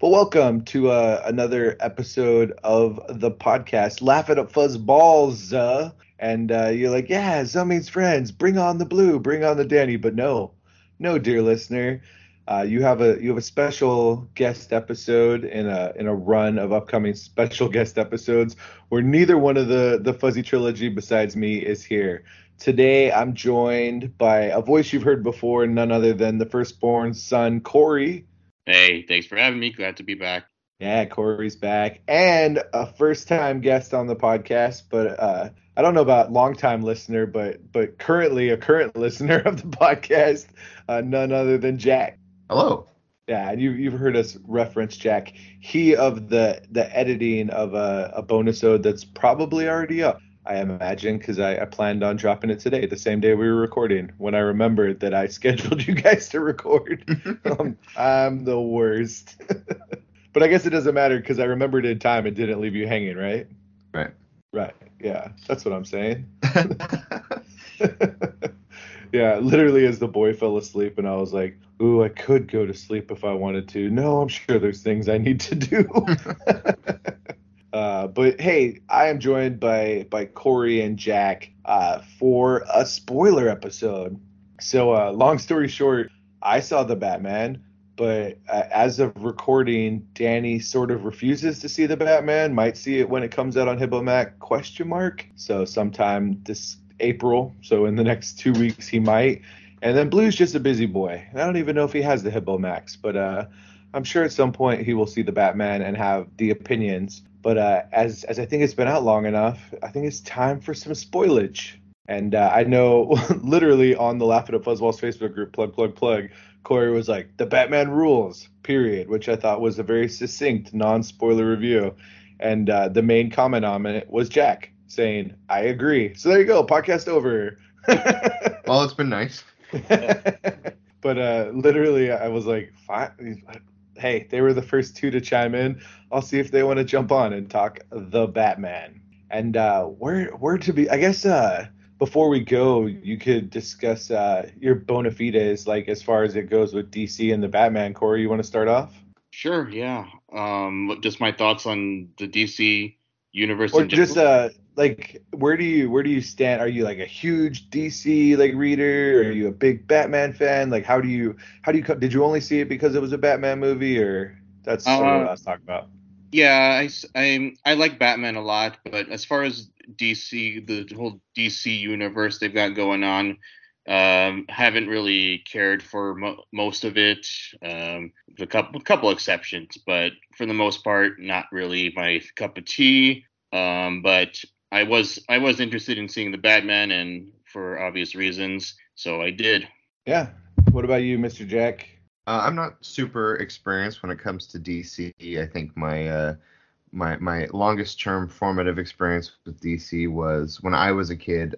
But welcome to another episode of the podcast, Laugh It Up Fuzzballs. And you're like, yeah, Zombies friends, bring on the Blue, bring on the Danny. But no, dear listener, you have a special guest episode in a run of upcoming special guest episodes where neither one of the Fuzzy Trilogy besides me is here. Today I'm joined by a voice you've heard before, none other than the firstborn son, Corey. Hey, thanks for having me. Glad to be back. Yeah, Corey's back. And a first-time guest on the podcast, but I don't know about long-time listener, but currently a current listener of the podcast, none other than Jack. Hello. Yeah, and you've heard us reference Jack. He of the editing of a bonus ode that's probably already up, I imagine, because I planned on dropping it today, the same day we were recording, when I remembered that I scheduled you guys to record. I'm the worst. But I guess it doesn't matter, because I remembered in time and didn't leave you hanging, right? Right. Yeah, that's what I'm saying. Yeah, literally as the boy fell asleep, and I was like, ooh, I could go to sleep if I wanted to. No, I'm sure there's things I need to do. But hey, I am joined by Corey and Jack for a spoiler episode. So long story short, I saw The Batman, but as of recording, Danny sort of refuses to see The Batman. Might see it when it comes out on HBO Max, ? So sometime this April, so in the next 2 weeks he might. And then Blue's just a busy boy. I don't even know if he has the HBO Max, but I'm sure at some point he will see The Batman and have the opinions. But as I think it's been out long enough, I think it's time for some spoilage. And I know literally on the Laugh It Up Fuzzball's Facebook group, plug, Corey was like, the Batman rules, period, which I thought was a very succinct non-spoiler review. And the main comment on it was Jack saying, I agree. So there you go, podcast over. Well, it's been nice. But literally I was like, fine. Hey, they were the first two to chime in. I'll see if they want to jump on and talk The Batman. And where to be, I guess, before we go, you could discuss your bona fides, like as far as it goes with DC and The Batman. Corey, you want to start off? Sure, yeah. Just my thoughts on the DC universe. Or just like, where do you stand? Are you like a huge DC like reader? Are you a big Batman fan? Like, how do you did you only see it because it was a Batman movie, or that's sort of what I was talking about? Yeah, I like Batman a lot, but as far as DC, the whole DC universe they've got going on, haven't really cared for most of it. A couple exceptions, but for the most part, not really my cup of tea. But I was interested in seeing The Batman, and for obvious reasons, so I did. Yeah. What about you, Mr. Jack? I'm not super experienced when it comes to DC. I think my longest-term formative experience with DC was when I was a kid.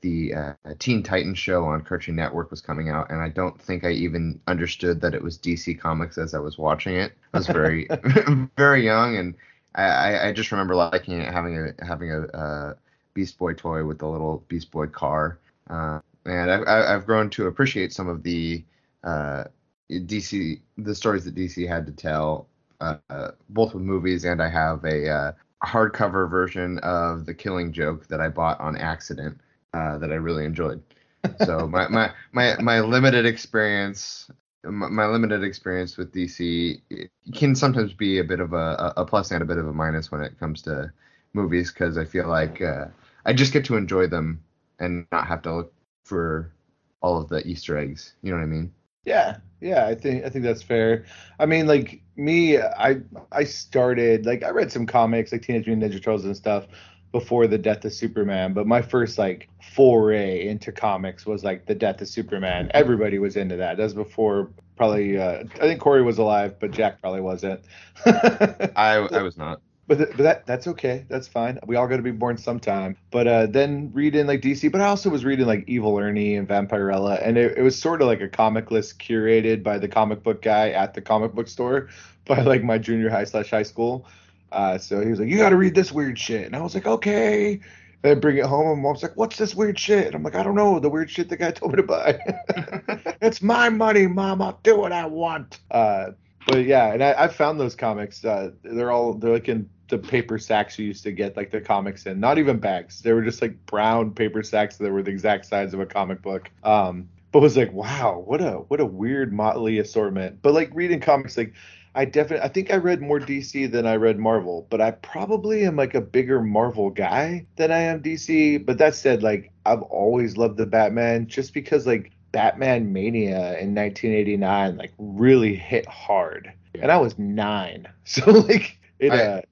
The Teen Titans show on Cartoon Network was coming out, and I don't think I even understood that it was DC Comics as I was watching it. I was very, very young, and I just remember liking it, having a Beast Boy toy with the little Beast Boy car, and I've grown to appreciate some of the the stories that DC had to tell, both with movies, and I have a hardcover version of The Killing Joke that I bought on accident that I really enjoyed. So my limited experience with DC can sometimes be a bit of a plus and a bit of a minus when it comes to movies, because I feel like I just get to enjoy them and not have to look for all of the Easter eggs. You know what I mean? Yeah, I think that's fair. I mean, like me, I started, like I read some comics like Teenage Mutant Ninja Turtles and stuff, before the Death of Superman, but my first like foray into comics was like the Death of Superman. Everybody was into that. That was before probably I think Corey was alive, but Jack probably wasn't. I was not. But that's okay. That's fine. We all got to be born sometime. But then reading like DC, but I also was reading like Evil Ernie and Vampirella, and it was sort of like a comic list curated by the comic book guy at the comic book store by like my junior high / high school. So he was like, you got to read this weird shit. And I was like, okay. And I bring it home, and Mom's like, what's this weird shit? And I'm like, I don't know, the weird shit the guy told me to buy. It's my money, Mom. I'll do what I want. But yeah, and I found those comics. They're like in the paper sacks you used to get like the comics in. Not even bags. They were just like brown paper sacks that were the exact size of a comic book. But it was like, wow, what a weird motley assortment. But like reading comics, like I think I read more DC than I read Marvel, but I probably am like a bigger Marvel guy than I am DC. But that said, like I've always loved the Batman, just because like Batman Mania in 1989 like really hit hard, and I was 9, so like it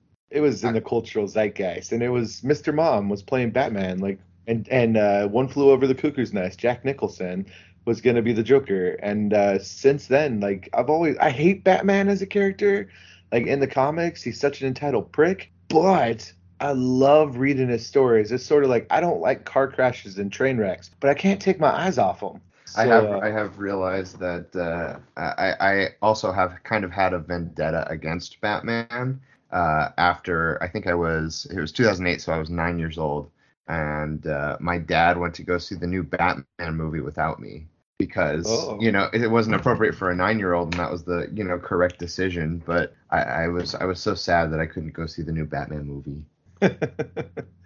was in the cultural zeitgeist, and it was Mr. Mom was playing Batman, like and One Flew Over the Cuckoo's Nest. Jack Nicholson was gonna be the Joker, and since then, like I hate Batman as a character, like in the comics he's such an entitled prick, but I love reading his stories. It's sort of like I don't like car crashes and train wrecks, but I can't take my eyes off them. So, I have realized that I also have kind of had a vendetta against Batman after it was 2008, so I was 9 years old, and my dad went to go see the new Batman movie without me because it wasn't appropriate for a 9-year-old, and that was the correct decision. But I was so sad that I couldn't go see the new Batman movie.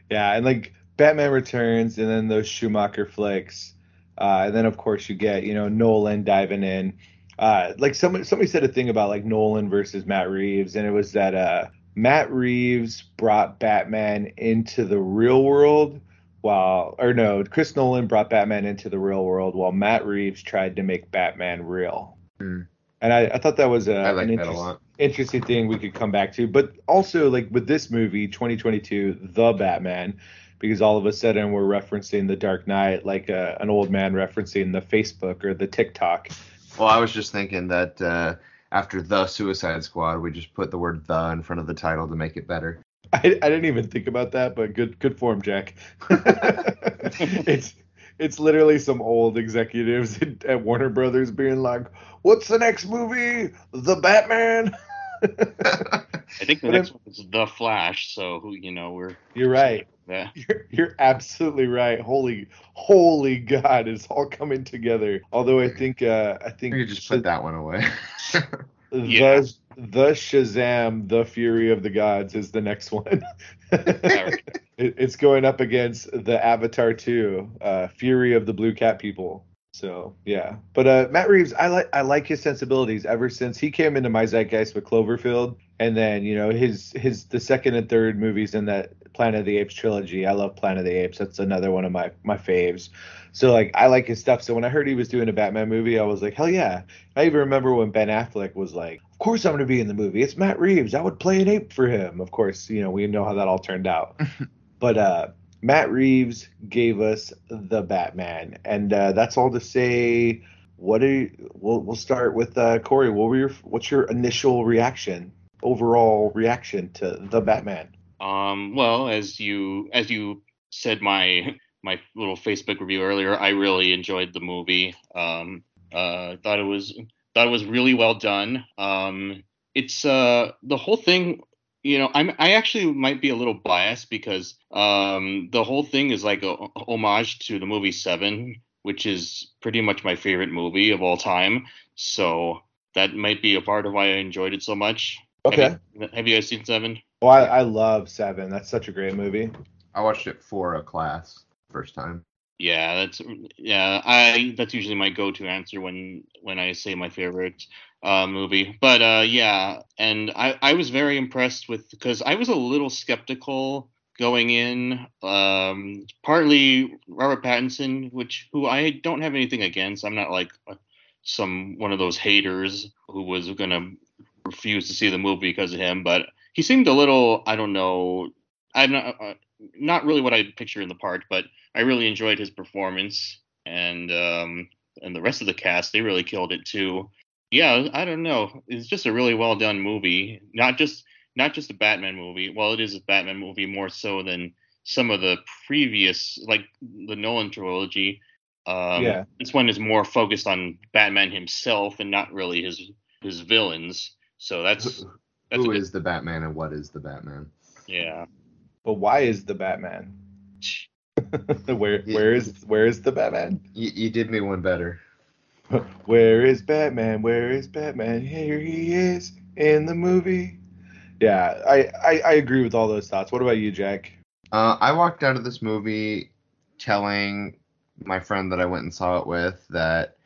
Yeah, and like Batman Returns, and then those Schumacher flicks. And then, of course, you get, Nolan diving in. Like somebody said a thing about like Nolan versus Matt Reeves. And it was that Matt Reeves brought Batman into the real world Chris Nolan brought Batman into the real world while Matt Reeves tried to make Batman real. Mm. And I thought that was an interesting thing we could come back to. But also like with this movie, 2022, The Batman, because all of a sudden we're referencing the Dark Knight, like an old man referencing the Facebook or the TikTok. Well, I was just thinking that after the Suicide Squad, we just put the word "the" in front of the title to make it better. I didn't even think about that, but good form, Jack. It's literally some old executives at Warner Brothers being like, "What's the next movie? The Batman." I think the next one is The Flash, so we're. You're right. Yeah. You're absolutely right. Holy God, it's all coming together. Although I think you just put that one away. Yeah. The Shazam, the Fury of the Gods is the next one. It's going up against the Avatar 2, Fury of the Blue Cat People. So yeah, but Matt Reeves, I like his sensibilities ever since he came into my zeitgeist with Cloverfield, and then his the second and third movies in that Planet of the Apes trilogy. I love Planet of the Apes. That's another one of my faves. So like I like his stuff. So when I heard he was doing a Batman movie, I was like, hell yeah! I even remember when Ben Affleck was like, of course I'm going to be in the movie. It's Matt Reeves. I would play an ape for him. Of course, we know how that all turned out. But Matt Reeves gave us the Batman, and that's all to say. We'll start with Corey. What's your initial overall reaction to the Batman? Well, as you said, my little Facebook review earlier, I really enjoyed the movie. Thought it was really well done. It's the whole thing. I actually might be a little biased because the whole thing is like a homage to the movie Seven, which is pretty much my favorite movie of all time. So that might be a part of why I enjoyed it so much. Okay. Have you guys seen Seven? Oh, I love Seven. That's such a great movie. I watched it for a class first time. Yeah, that's usually my go-to answer when I say my favorite movie. But yeah, and I was very impressed with, because I was a little skeptical going in. Partly Robert Pattinson, who I don't have anything against. I'm not like one of those haters who was gonna refuse to see the movie because of him. But he seemed a little, I don't know. I'm not. not really what I'd picture in the part, but I really enjoyed his performance, and the rest of the cast, they really killed it too. Yeah, I don't know. It's just a really well done movie. Not just a Batman movie. Well, it is a Batman movie more so than some of the previous, like the Nolan trilogy. Yeah. This one is more focused on Batman himself and not really his villains. So that's who is the Batman and what is the Batman? Yeah. But why is the Batman? Where is the Batman? You did me one better. Where is Batman? Where is Batman? Here he is in the movie. Yeah, I agree with all those thoughts. What about you, Jack? I walked out of this movie telling my friend that I went and saw it with that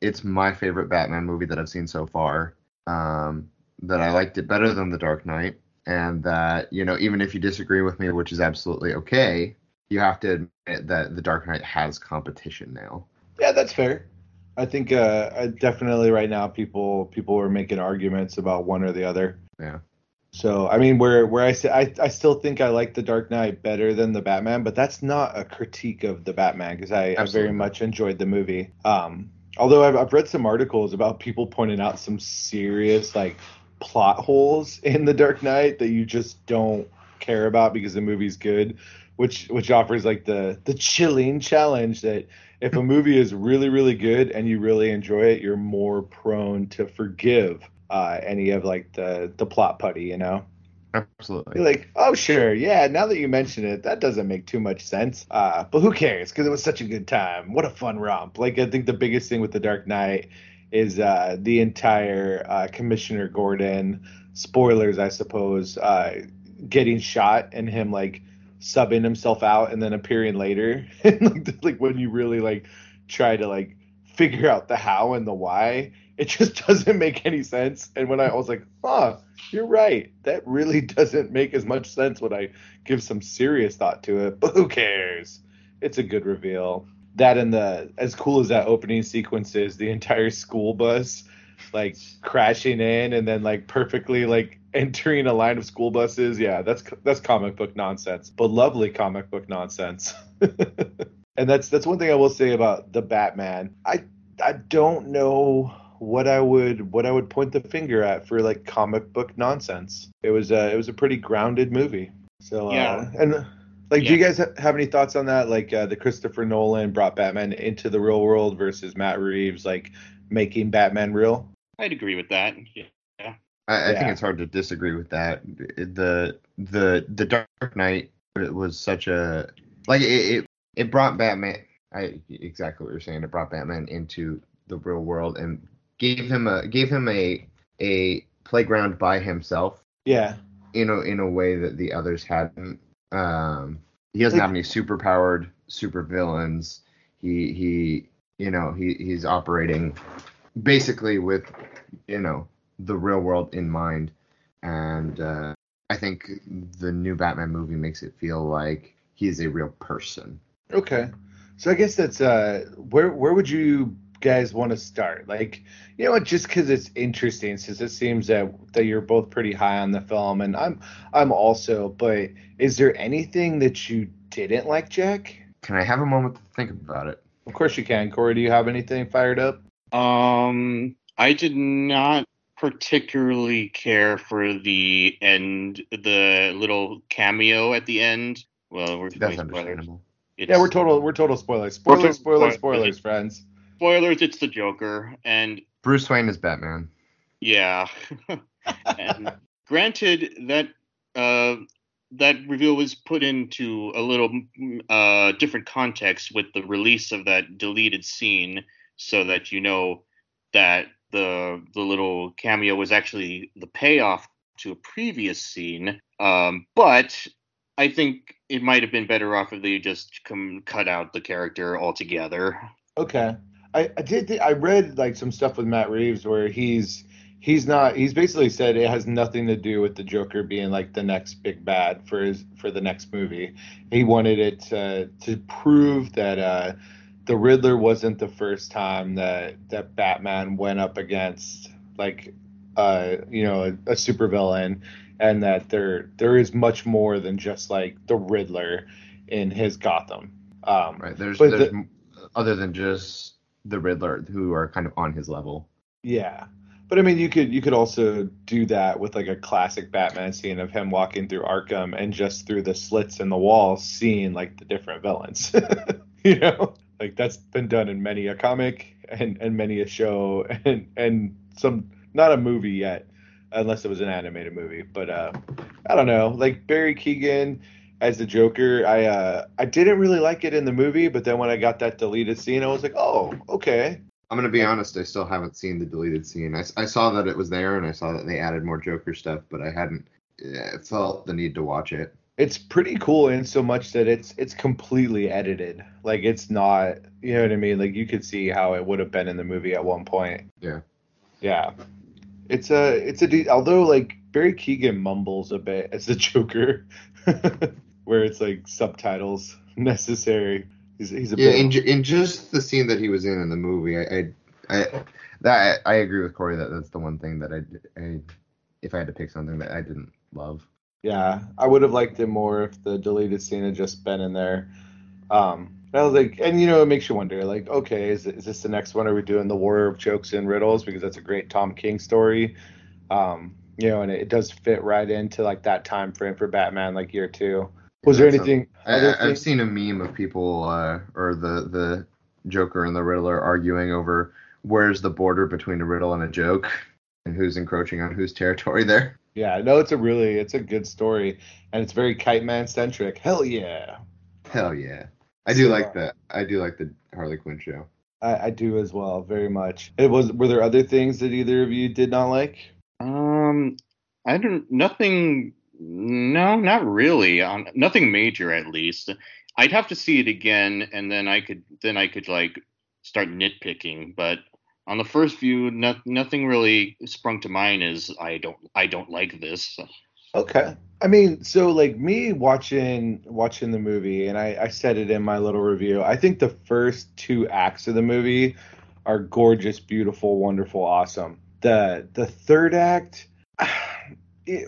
it's my favorite Batman movie that I've seen so far, that I liked it better than The Dark Knight, and that, you know, even if you disagree with me, which is absolutely okay, you have to admit that The Dark Knight has competition now. Yeah, that's fair. I think definitely right now people are making arguments about one or the other. Yeah. So I mean, where I say I still think I like The Dark Knight better than the Batman, but that's not a critique of the Batman because I very much enjoyed the movie. Although I've read some articles about people pointing out some serious like plot holes in The Dark Knight that you just don't care about because the movie's good, which offers like the chilling challenge that if a movie is really, really good and you really enjoy it, you're more prone to forgive any of like the plot putty, you know? Absolutely. You're like, oh, sure, yeah, now that you mention it, that doesn't make too much sense. But who cares? Because it was such a good time. What a fun romp. Like, I think the biggest thing with The Dark Knight is the entire Commissioner Gordon, spoilers, I suppose, getting shot and him, like, subbing himself out and then appearing later. like when you really like try to like figure out the how and the why, it just doesn't make any sense. And when I was like, huh, you're right, that really doesn't make as much sense when I give some serious thought to it, but who cares? It's a good reveal. That and the, as cool as that opening sequence is, the entire school bus like crashing in and then like perfectly like entering a line of school buses. Yeah, that's comic book nonsense, but lovely comic book nonsense. And that's one thing I will say about the Batman. I don't know what I would point the finger at for like comic book nonsense. It was a pretty grounded movie. So yeah. Do you guys have any thoughts on that? Like the Christopher Nolan brought Batman into the real world versus Matt Reeves like making Batman real? I'd agree with that. Yeah. I think it's hard to disagree with that. The Dark Knight, it was such a like it brought Batman. Exactly what you're saying. It brought Batman into the real world and gave him a playground by himself. Yeah. In a way that the others hadn't. He doesn't have any superpowered supervillains. He's operating basically with the real world in mind, and I think the new Batman movie makes it feel like he's a real person. Okay, so I guess that's where would you guys want to start? Like, you know what, just because it's interesting, since it seems that you're both pretty high on the film, and I'm also. But is there anything that you didn't like, Jack? Can I have a moment to think about it? Of course you can, Corey. Do you have anything fired up? I did not particularly care for the end, the little cameo at the end. Well, we're that's understandable. Yeah, we're total spoilers. Spoilers, friends. Spoilers. It's the Joker and Bruce Wayne is Batman. Yeah. And granted that that reveal was put into a little different context with the release of that deleted scene, so that you know that the little cameo was actually the payoff to a previous scene. But I think it might have been better off if they just cut out the character altogether. Okay. I read like some stuff with Matt Reeves where he's basically said it has nothing to do with the Joker being like the next big bad for the next movie. He wanted it to prove that the Riddler wasn't the first time that Batman went up against like a supervillain. and that there is much more than just like the Riddler in his Gotham. Right. There's other than just the Riddler who are kind of on his level. Yeah. But I mean, you could also do that with like a classic Batman scene of him walking through Arkham and just through the slits in the wall seeing like the different villains, you know, like that's been done in many a comic and many a show and some, not a movie yet, unless it was an animated movie. But I don't know, like Barry Keoghan as the Joker, I didn't really like it in the movie, but then when I got that deleted scene, I was like, oh, okay. I'm going to be honest, I still haven't seen the deleted scene. I saw that it was there, and I saw that they added more Joker stuff, but I hadn't felt the need to watch it. It's pretty cool in so much that it's completely edited. Like, it's not, you know what I mean? Like, you could see how it would have been in the movie at one point. Yeah. Yeah. Although, like, Barry Keoghan mumbles a bit as the Joker, where it's, like, subtitles necessary. In just the scene that he was in the movie, I agree with Corey that that's the one thing that if I had to pick something that I didn't love. Yeah, I would have liked it more if the deleted scene had just been in there. And I was like, and you know, it makes you wonder, like, okay, is this the next one? Are we doing the War of Jokes and Riddles? Because that's a great Tom King story, you know, and it does fit right into like that time frame for Batman, like year two. Was there anything? I've seen a meme of people or the Joker and the Riddler arguing over where's the border between a riddle and a joke and who's encroaching on whose territory there. Yeah, no, it's a good story, and it's very Kite Man centric. Hell yeah. I do like the Harley Quinn show. I do as well, very much. Were there other things that either of you did not like? Nothing. No, not really. Nothing major, at least. I'd have to see it again, and then I could like start nitpicking. But on the first view, nothing really sprung to mind as I don't like this. Okay. I mean, so like me watching the movie, and I said it in my little review. I think the first two acts of the movie are gorgeous, beautiful, wonderful, awesome. The third act.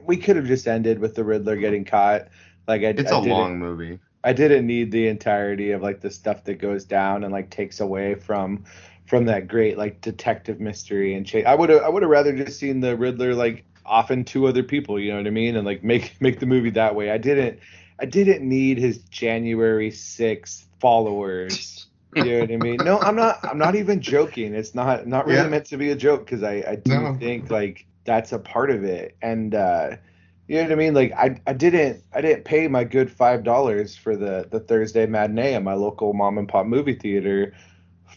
We could have just ended with the Riddler getting caught. Like it's a long movie. I didn't need the entirety of like the stuff that goes down and like takes away from that great like detective mystery and chase. I would have rather just seen the Riddler like off in two other people. You know what I mean? And like make the movie that way. I didn't need his January 6th followers. You know what I mean? No, I'm not even joking. It's not really meant to be a joke because I do think like. That's a part of it. And you know what I mean? Like I didn't pay my good $5 for the Thursday matinee at my local mom and pop movie theater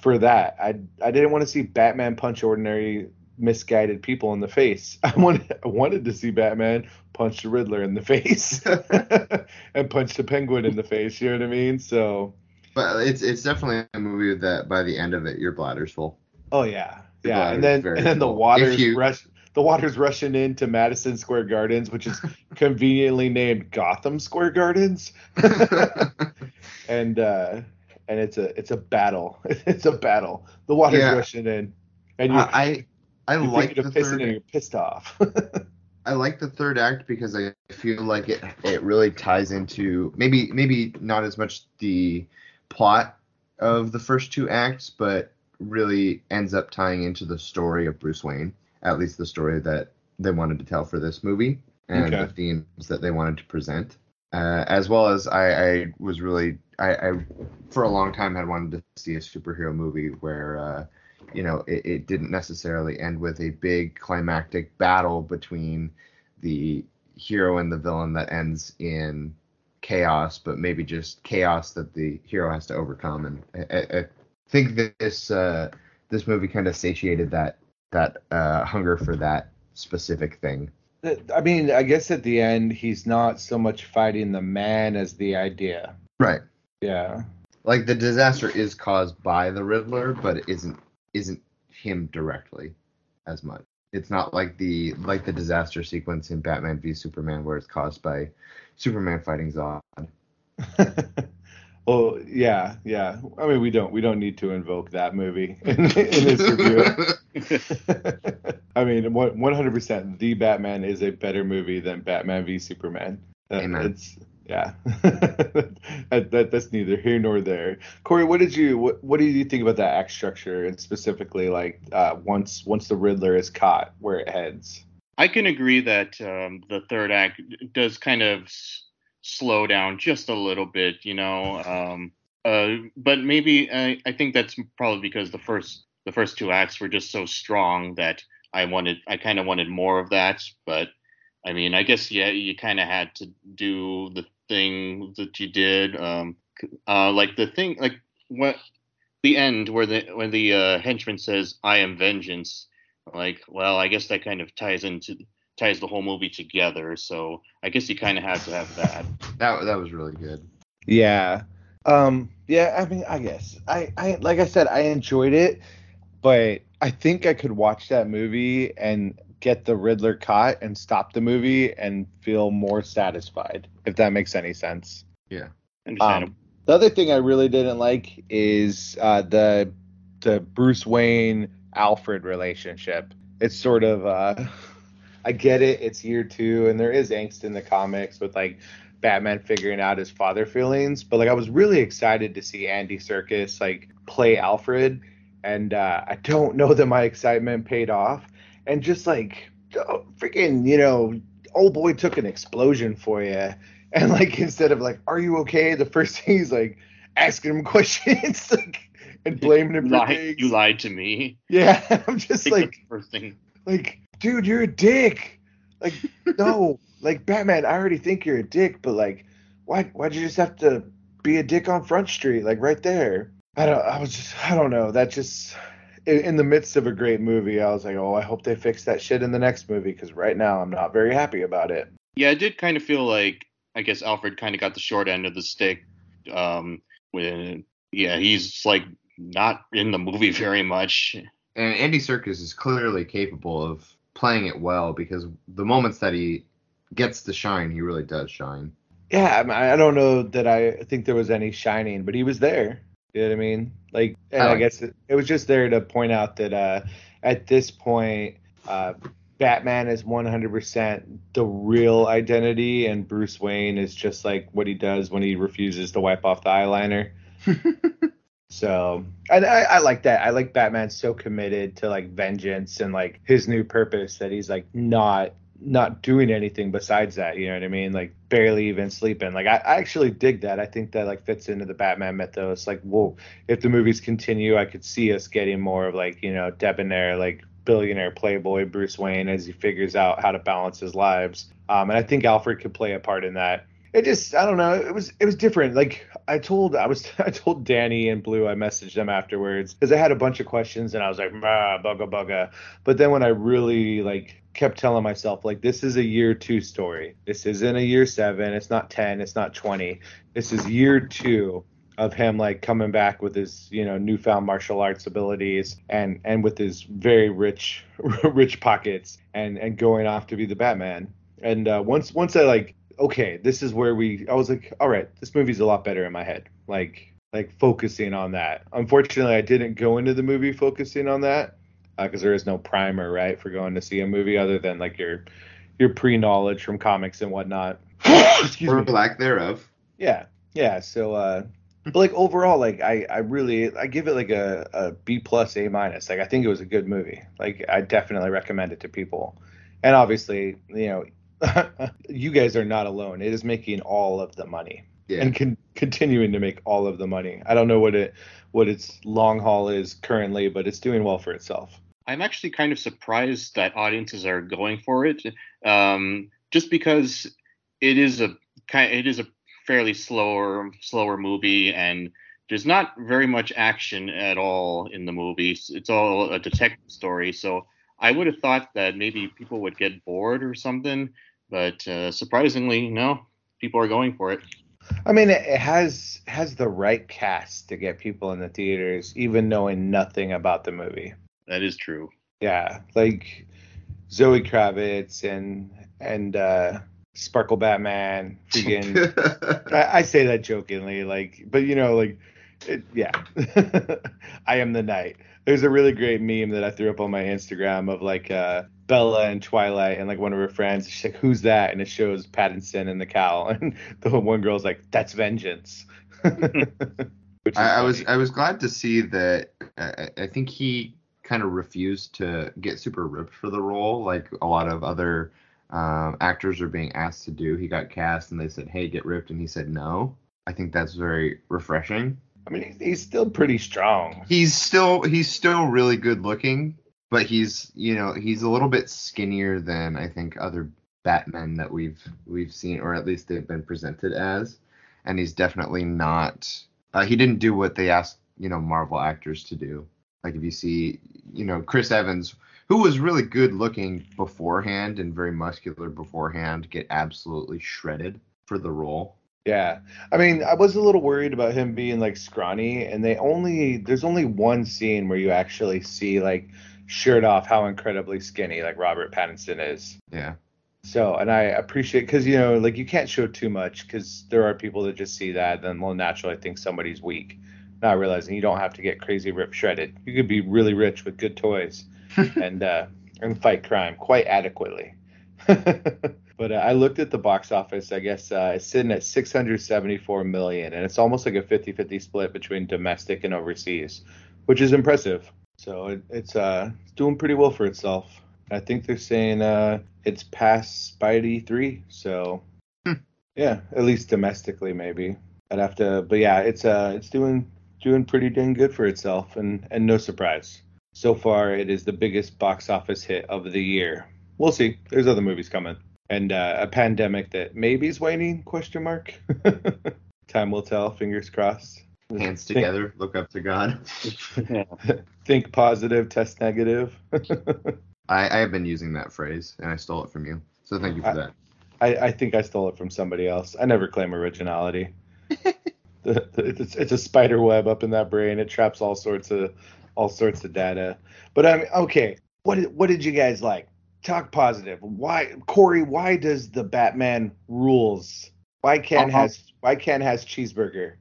for that. I didn't want to see Batman punch ordinary misguided people in the face. I wanted to see Batman punch the Riddler in the face and punch the Penguin in the face, you know what I mean? So but it's definitely a movie that by the end of it your bladder's full. Oh yeah. Yeah, and then the water's rushing into Madison Square Gardens, which is conveniently named Gotham Square Gardens. and it's a battle. It's a battle. The water's rushing in. And you're like the third act. And you're pissed off. I like the third act because I feel like it really ties into maybe not as much the plot of the first two acts, but really ends up tying into the story of Bruce Wayne. At least the story that they wanted to tell for this movie and the themes that they wanted to present. As well as I for a long time had wanted to see a superhero movie where, you know, it didn't necessarily end with a big climactic battle between the hero and the villain that ends in chaos, but maybe just chaos that the hero has to overcome. And I think that this movie kind of satiated that hunger for that specific thing. I mean, I guess at the end, he's not so much fighting the man as the idea. Right. Yeah. Like, the disaster is caused by the Riddler, but it isn't him directly as much. It's not like the disaster sequence in Batman v Superman where it's caused by Superman fighting Zod. Well, yeah. I mean, we don't need to invoke that movie in this review. I mean, 100%, The Batman is a better movie than Batman v Superman. Amen. Yeah, that's neither here nor there. Corey, what do you think about that act structure, and specifically like once the Riddler is caught, where it heads? I can agree that the third act does kind of slow down just a little bit, you know. But maybe I think that's probably because the first two acts were just so strong that I kind of wanted more of that. But I mean, I guess yeah, you kind of had to do the thing that you did, the end where the henchman says, "I am vengeance." Like, well, I guess that kind of ties the whole movie together. So I guess you kind of have to have that. That was really good. Yeah, I mean, I guess I like I said, I enjoyed it, but I think I could watch that movie and get the Riddler caught and stop the movie and feel more satisfied, if that makes any sense. Yeah. Understandable. The other thing I really didn't like is the Bruce Wayne Alfred relationship. It's sort of I get it, it's year two and there is angst in the comics with like Batman figuring out his father feelings, but like I was really excited to see Andy Serkis like play Alfred, and I don't know that my excitement paid off. And just like, oh, freaking, you know, old boy took an explosion for you. And like, instead of like, are you okay? The first thing he's like asking him questions like, and blaming him for things. You lied to me. Yeah. I'm just like, first thing. Like, dude, you're a dick. Like, no, like Batman, I already think you're a dick, but like, why'd you just have to be a dick on Front Street? Like right there. I don't know. That just... in the midst of a great movie, I was like, oh, I hope they fix that shit in the next movie, because right now I'm not very happy about it. Yeah, it did kind of feel like, I guess Alfred kind of got the short end of the stick. He's like not in the movie very much. And Andy Serkis is clearly capable of playing it well, because the moments that he gets to shine, he really does shine. Yeah, I don't know that I think there was any shining, but he was there. You know what I mean? Like, and I guess it was just there to point out that at this point, Batman is 100% the real identity, and Bruce Wayne is just like what he does when he refuses to wipe off the eyeliner. So, and I like that. I like Batman's so committed to like vengeance and like his new purpose that he's like not doing anything besides that, you know what I mean? Like barely even sleeping. Like I actually dig that. I think that like fits into the Batman mythos. Like, whoa, if the movies continue, I could see us getting more of like, you know, debonair, like billionaire playboy Bruce Wayne as he figures out how to balance his lives. And I think Alfred could play a part in that. It just, I don't know. It was different. Like I told Danny and Blue, I messaged them afterwards because I had a bunch of questions and I was like, bugga. But then when I really like kept telling myself, like, this is a year two story. This isn't a year 7. It's not 10. It's not 20. This is year 2 of him like coming back with his, you know, newfound martial arts abilities and with his very rich pockets and going off to be the Batman. And once I like, okay, this is where I was like, all right, this movie's a lot better in my head. Like focusing on that. Unfortunately, I didn't go into the movie focusing on that because there is no primer, right, for going to see a movie other than like your pre-knowledge from comics and whatnot. Excuse me. Or lack thereof. Yeah. So, but like overall, like I really give it like a B+, A-. Like I think it was a good movie. Like I definitely recommend it to people, and obviously, you know. You guys are not alone. It is making all of the money and continuing to make all of the money. I don't know what its long haul is currently, but it's doing well for itself. I'm actually kind of surprised that audiences are going for it, just because it is a fairly slower movie, and there's not very much action at all in the movie. It's all a detective story, so I would have thought that maybe people would get bored or something. But surprisingly, no, people are going for it. I mean, it has the right cast to get people in the theaters, even knowing nothing about the movie. That is true. Yeah, like Zoe Kravitz and Sparkle Batman. Freaking, I say that jokingly, like, but you know, like Yeah. I am the knight. There's a really great meme that I threw up on my Instagram of like Bella and Twilight and like one of her friends. She's like, who's that? And it shows Pattinson and the cowl. And the one girl's like, that's vengeance. I was glad to see that. I think he kind of refused to get super ripped for the role, like a lot of other actors are being asked to do. He got cast and they said, hey, get ripped, and he said no. I think that's very refreshing. I mean, he's still pretty strong. He's still really good looking, but he's a little bit skinnier than I think other Batmen that we've seen, or at least they've been presented as. And he's definitely not. He didn't do what they asked, Marvel actors to do. Like if you see, Chris Evans, who was really good looking beforehand and very muscular beforehand, get absolutely shredded for the role. Yeah. I mean, I was a little worried about him being like scrawny, and there's only one scene where you actually see like shirt off how incredibly skinny like Robert Pattinson is. Yeah. So, and I appreciate, because, like you can't show too much, because there are people that just see that and will naturally think somebody's weak, not realizing you don't have to get crazy rip shredded. You could be really rich with good toys and fight crime quite adequately. But I looked at the box office. I guess it's sitting at $674 million, and it's almost like a 50-50 split between domestic and overseas, which is impressive. So it's doing pretty well for itself. I think they're saying it's past Spidey 3, so yeah, at least domestically maybe. I'd have to, but yeah, it's doing pretty dang good for itself, and no surprise. So far, it is the biggest box office hit of the year. We'll see. There's other movies coming, and a pandemic that maybe is waning? Question mark. Time will tell. Fingers crossed. Hands together. Look up to God. Think positive. Test negative. I have been using that phrase, and I stole it from you. So thank you for that. I think I stole it from somebody else. I never claim originality. It's a spider web up in that brain. It traps all sorts of data. But I mean, okay, what did you guys like? Talk positive. Why, Corey? Why does the Batman rules? Why can't has cheeseburger?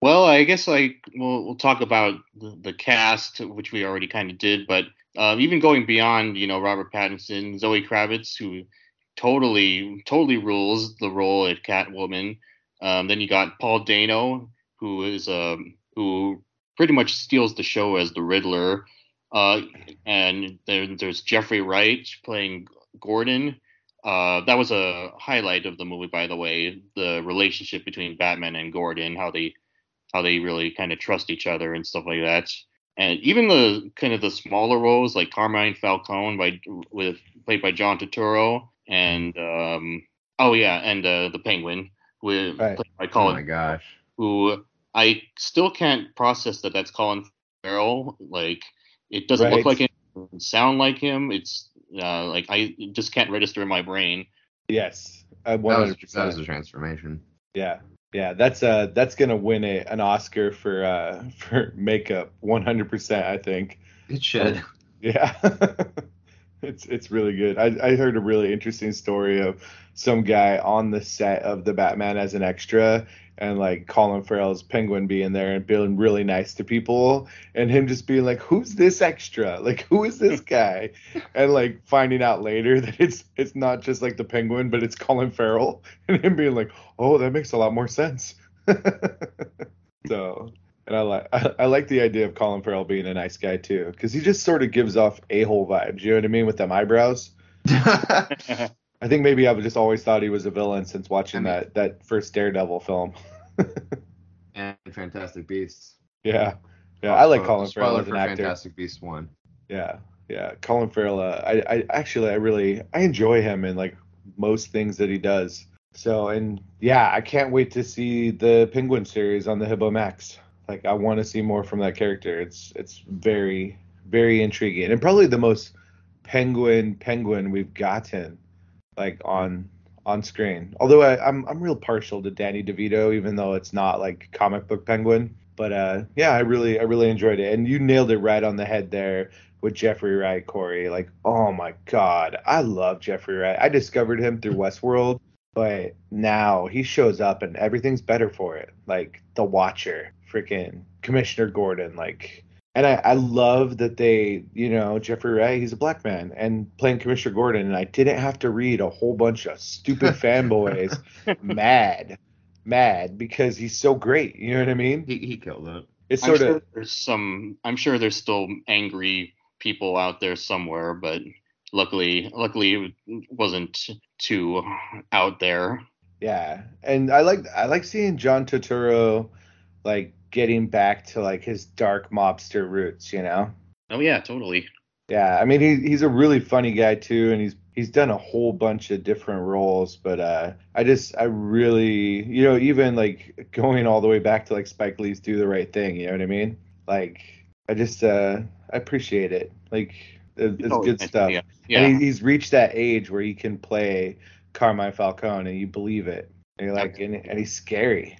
Well, I guess we'll talk about the cast, which we already kind of did, but even going beyond, Robert Pattinson, Zoe Kravitz, who totally rules the role at Catwoman. Then you got Paul Dano, who pretty much steals the show as the Riddler, and there's Jeffrey Wright playing Gordon. That was a highlight of the movie, by the way, the relationship between Batman and Gordon, how they really kind of trust each other and stuff like that. And even the kind of the smaller roles, like Carmine Falcone played by John Turturro, and the Penguin played by Colin. Oh my gosh! Who I still can't process that's Colin Farrell. Like it doesn't look like him, it doesn't sound like him. It's like I just can't register in my brain. Yes, 100%. That was a transformation. Yeah. Yeah, that's gonna win an Oscar for makeup, 100%. I think it should. Yeah, it's really good. I heard a really interesting story of some guy on the set of the Batman as an extra, and like Colin Farrell's Penguin being there and being really nice to people, and him just being like, "Who's this extra? Like, who is this guy?" And like finding out later that it's not just like the Penguin, but it's Colin Farrell, and him being like, "Oh, that makes a lot more sense." So, and I like the idea of Colin Farrell being a nice guy too, because he just sort of gives off a-hole vibes. You know what I mean? With them eyebrows. I think maybe I've just always thought he was a villain since watching that first Daredevil film. And Fantastic Beasts. Yeah. I like Colin Farrell as an actor. Fantastic Beasts 1. Yeah. Colin Farrell. I enjoy him in like most things that he does. So, and yeah, I can't wait to see the Penguin series on the HBO Max. Like, I want to see more from that character. It's very, very intriguing, and probably the most Penguin we've gotten. Like on screen. Although I'm real partial to Danny DeVito, even though it's not like comic book Penguin. But yeah, I really enjoyed it. And you nailed it right on the head there with Jeffrey Wright, Corey. Like, oh my God, I love Jeffrey Wright. I discovered him through Westworld, But now he shows up and everything's better for it. Like the Watcher, freaking Commissioner Gordon. Like, and I love that they, you know, Jeffrey Wright, he's a black man and playing Commissioner Gordon. And I didn't have to read a whole bunch of stupid fanboys mad because he's so great. You know what I mean? He killed it. It's sort of. I'm sure there's still angry people out there somewhere, but luckily it wasn't too out there. Yeah, and I like seeing John Turturro like getting back to like his dark mobster roots, you know? Oh yeah, totally. Yeah, I mean he's a really funny guy too, and he's done a whole bunch of different roles, but I really, you know, even like going all the way back to like Spike Lee's Do the Right Thing, you know what I mean? Like I just I appreciate it. Like it's good stuff. Yeah. Yeah. And he's reached that age where he can play Carmine Falcone and you believe it. And you're like, and he's scary.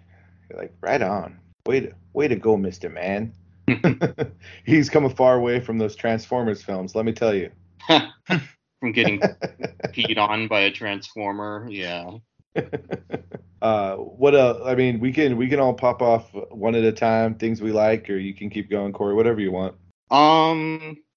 You're like, right on. Way to go, Mr. Man. He's come a far way from those Transformers films, let me tell you. From getting peed on by a Transformer, yeah. I mean, we can all pop off one at a time, things we like, or you can keep going, Corey, whatever you want.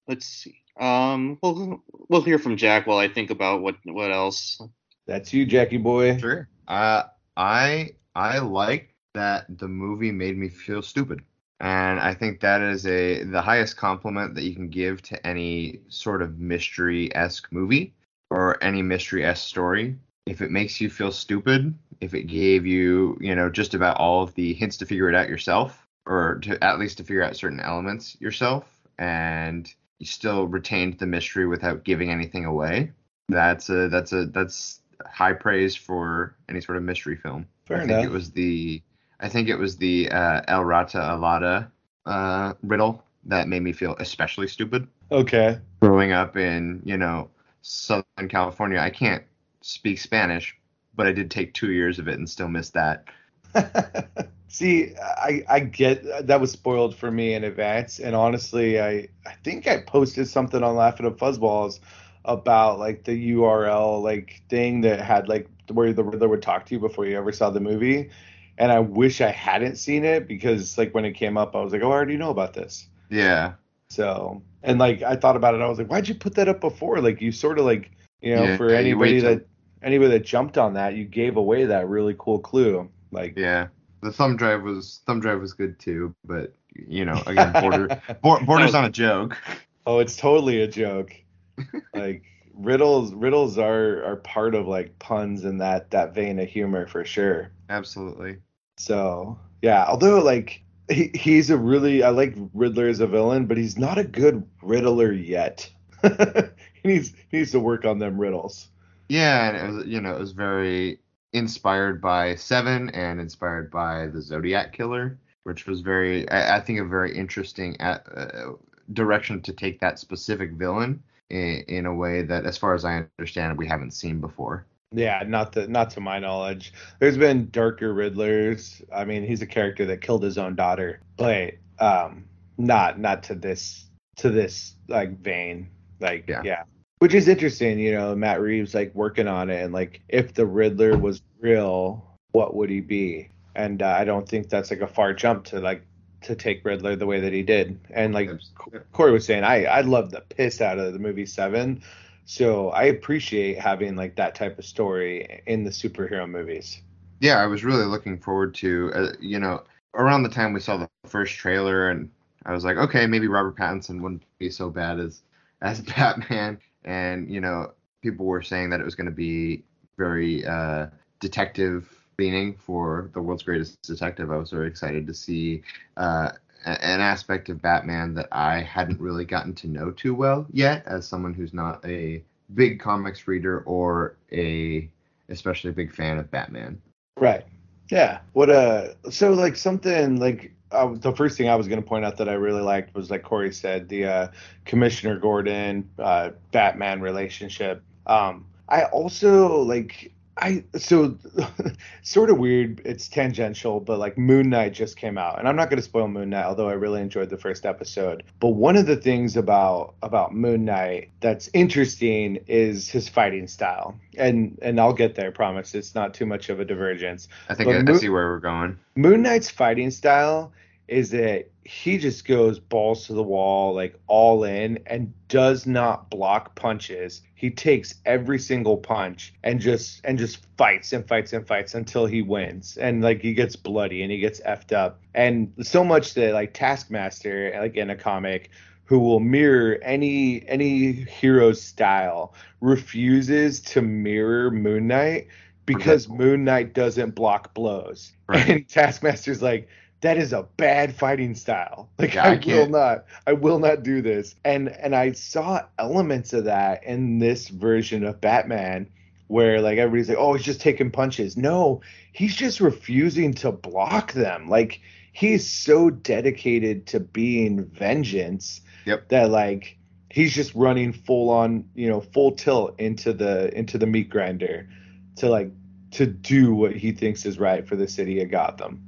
Let's see. We'll hear from Jack while I think about what else. That's you, Jackie boy. Sure. I like that the movie made me feel stupid, and I think that is the highest compliment that you can give to any sort of mystery-esque movie or any mystery-esque story. If it makes you feel stupid, if it gave you, you know, just about all of the hints to figure it out yourself, or to at least to figure out certain elements yourself, and you still retained the mystery without giving anything away. That's high praise for any sort of mystery film. Fair enough. I think it was the El Rata Alada riddle that made me feel especially stupid. Okay. Growing up in, you know, Southern California, I can't speak Spanish, but I did take 2 years of it and still missed that. See, I get that was spoiled for me in advance, and honestly, I think I posted something on Laugh It Up Fuzzballs about like the URL like thing that had like where the Riddler would talk to you before you ever saw the movie, and I wish I hadn't seen it because like when it came up, I was like, oh, I already know about this. Yeah. So and like I thought about it, I was like, why'd you put that up before? Like you sort of like, you know, yeah, for anybody that jumped on that, you gave away that really cool clue. Like yeah. The thumb drive was good too, but you know, again, borders on a joke. Oh, it's totally a joke. Like riddles are part of like puns and that vein of humor for sure. Absolutely. So yeah, although like he's a really, I like Riddler as a villain, but he's not a good Riddler yet. he needs to work on them riddles. Yeah, and it was very inspired by Seven and inspired by the Zodiac Killer, which was very, I think, a very interesting direction to take that specific villain in a way that, as far as I understand, we haven't seen before. Yeah, not to my knowledge. There's been darker Riddlers. I mean, he's a character that killed his own daughter, but not to this like vein. Like yeah. Which is interesting, you know, Matt Reeves, like, working on it. And, like, if the Riddler was real, what would he be? And I don't think that's, like, a far jump to, like, to take Riddler the way that he did. And, like, Corey was saying, I love the piss out of the movie Seven. So I appreciate having, like, that type of story in the superhero movies. Yeah, I was really looking forward to, you know, around the time we saw the first trailer. And I was like, okay, maybe Robert Pattinson wouldn't be so bad as Batman. And, you know, people were saying that it was going to be very detective leaning for the world's greatest detective. I was very excited to see an aspect of Batman that I hadn't really gotten to know too well yet as someone who's not a big comics reader or especially a big fan of Batman. Right. Yeah. So, like, something like the first thing I was going to point out that I really liked was, like Corey said, the Commissioner Gordon Batman relationship. I also like So sort of weird. It's tangential, but like Moon Knight just came out, and I'm not going to spoil Moon Knight, although I really enjoyed the first episode. But one of the things about Moon Knight that's interesting is his fighting style, and I'll get there. I promise it's not too much of a divergence. I think I see where we're going. Moon Knight's fighting style is that he just goes balls to the wall, like all in, and does not block punches. He takes every single punch and just fights until he wins. And like he gets bloody and he gets effed up. And so much that like Taskmaster, like in a comic, who will mirror any hero's style, refuses to mirror Moon Knight because Moon Knight doesn't block blows. Right. And Taskmaster's like, that is a bad fighting style. Like, yeah, I will not do this. And I saw elements of that in this version of Batman where like everybody's like, oh, he's just taking punches. No, he's just refusing to block them. Like he's so dedicated to being vengeance that like he's just running full on, you know, full tilt into the meat grinder to like to do what he thinks is right for the city of Gotham.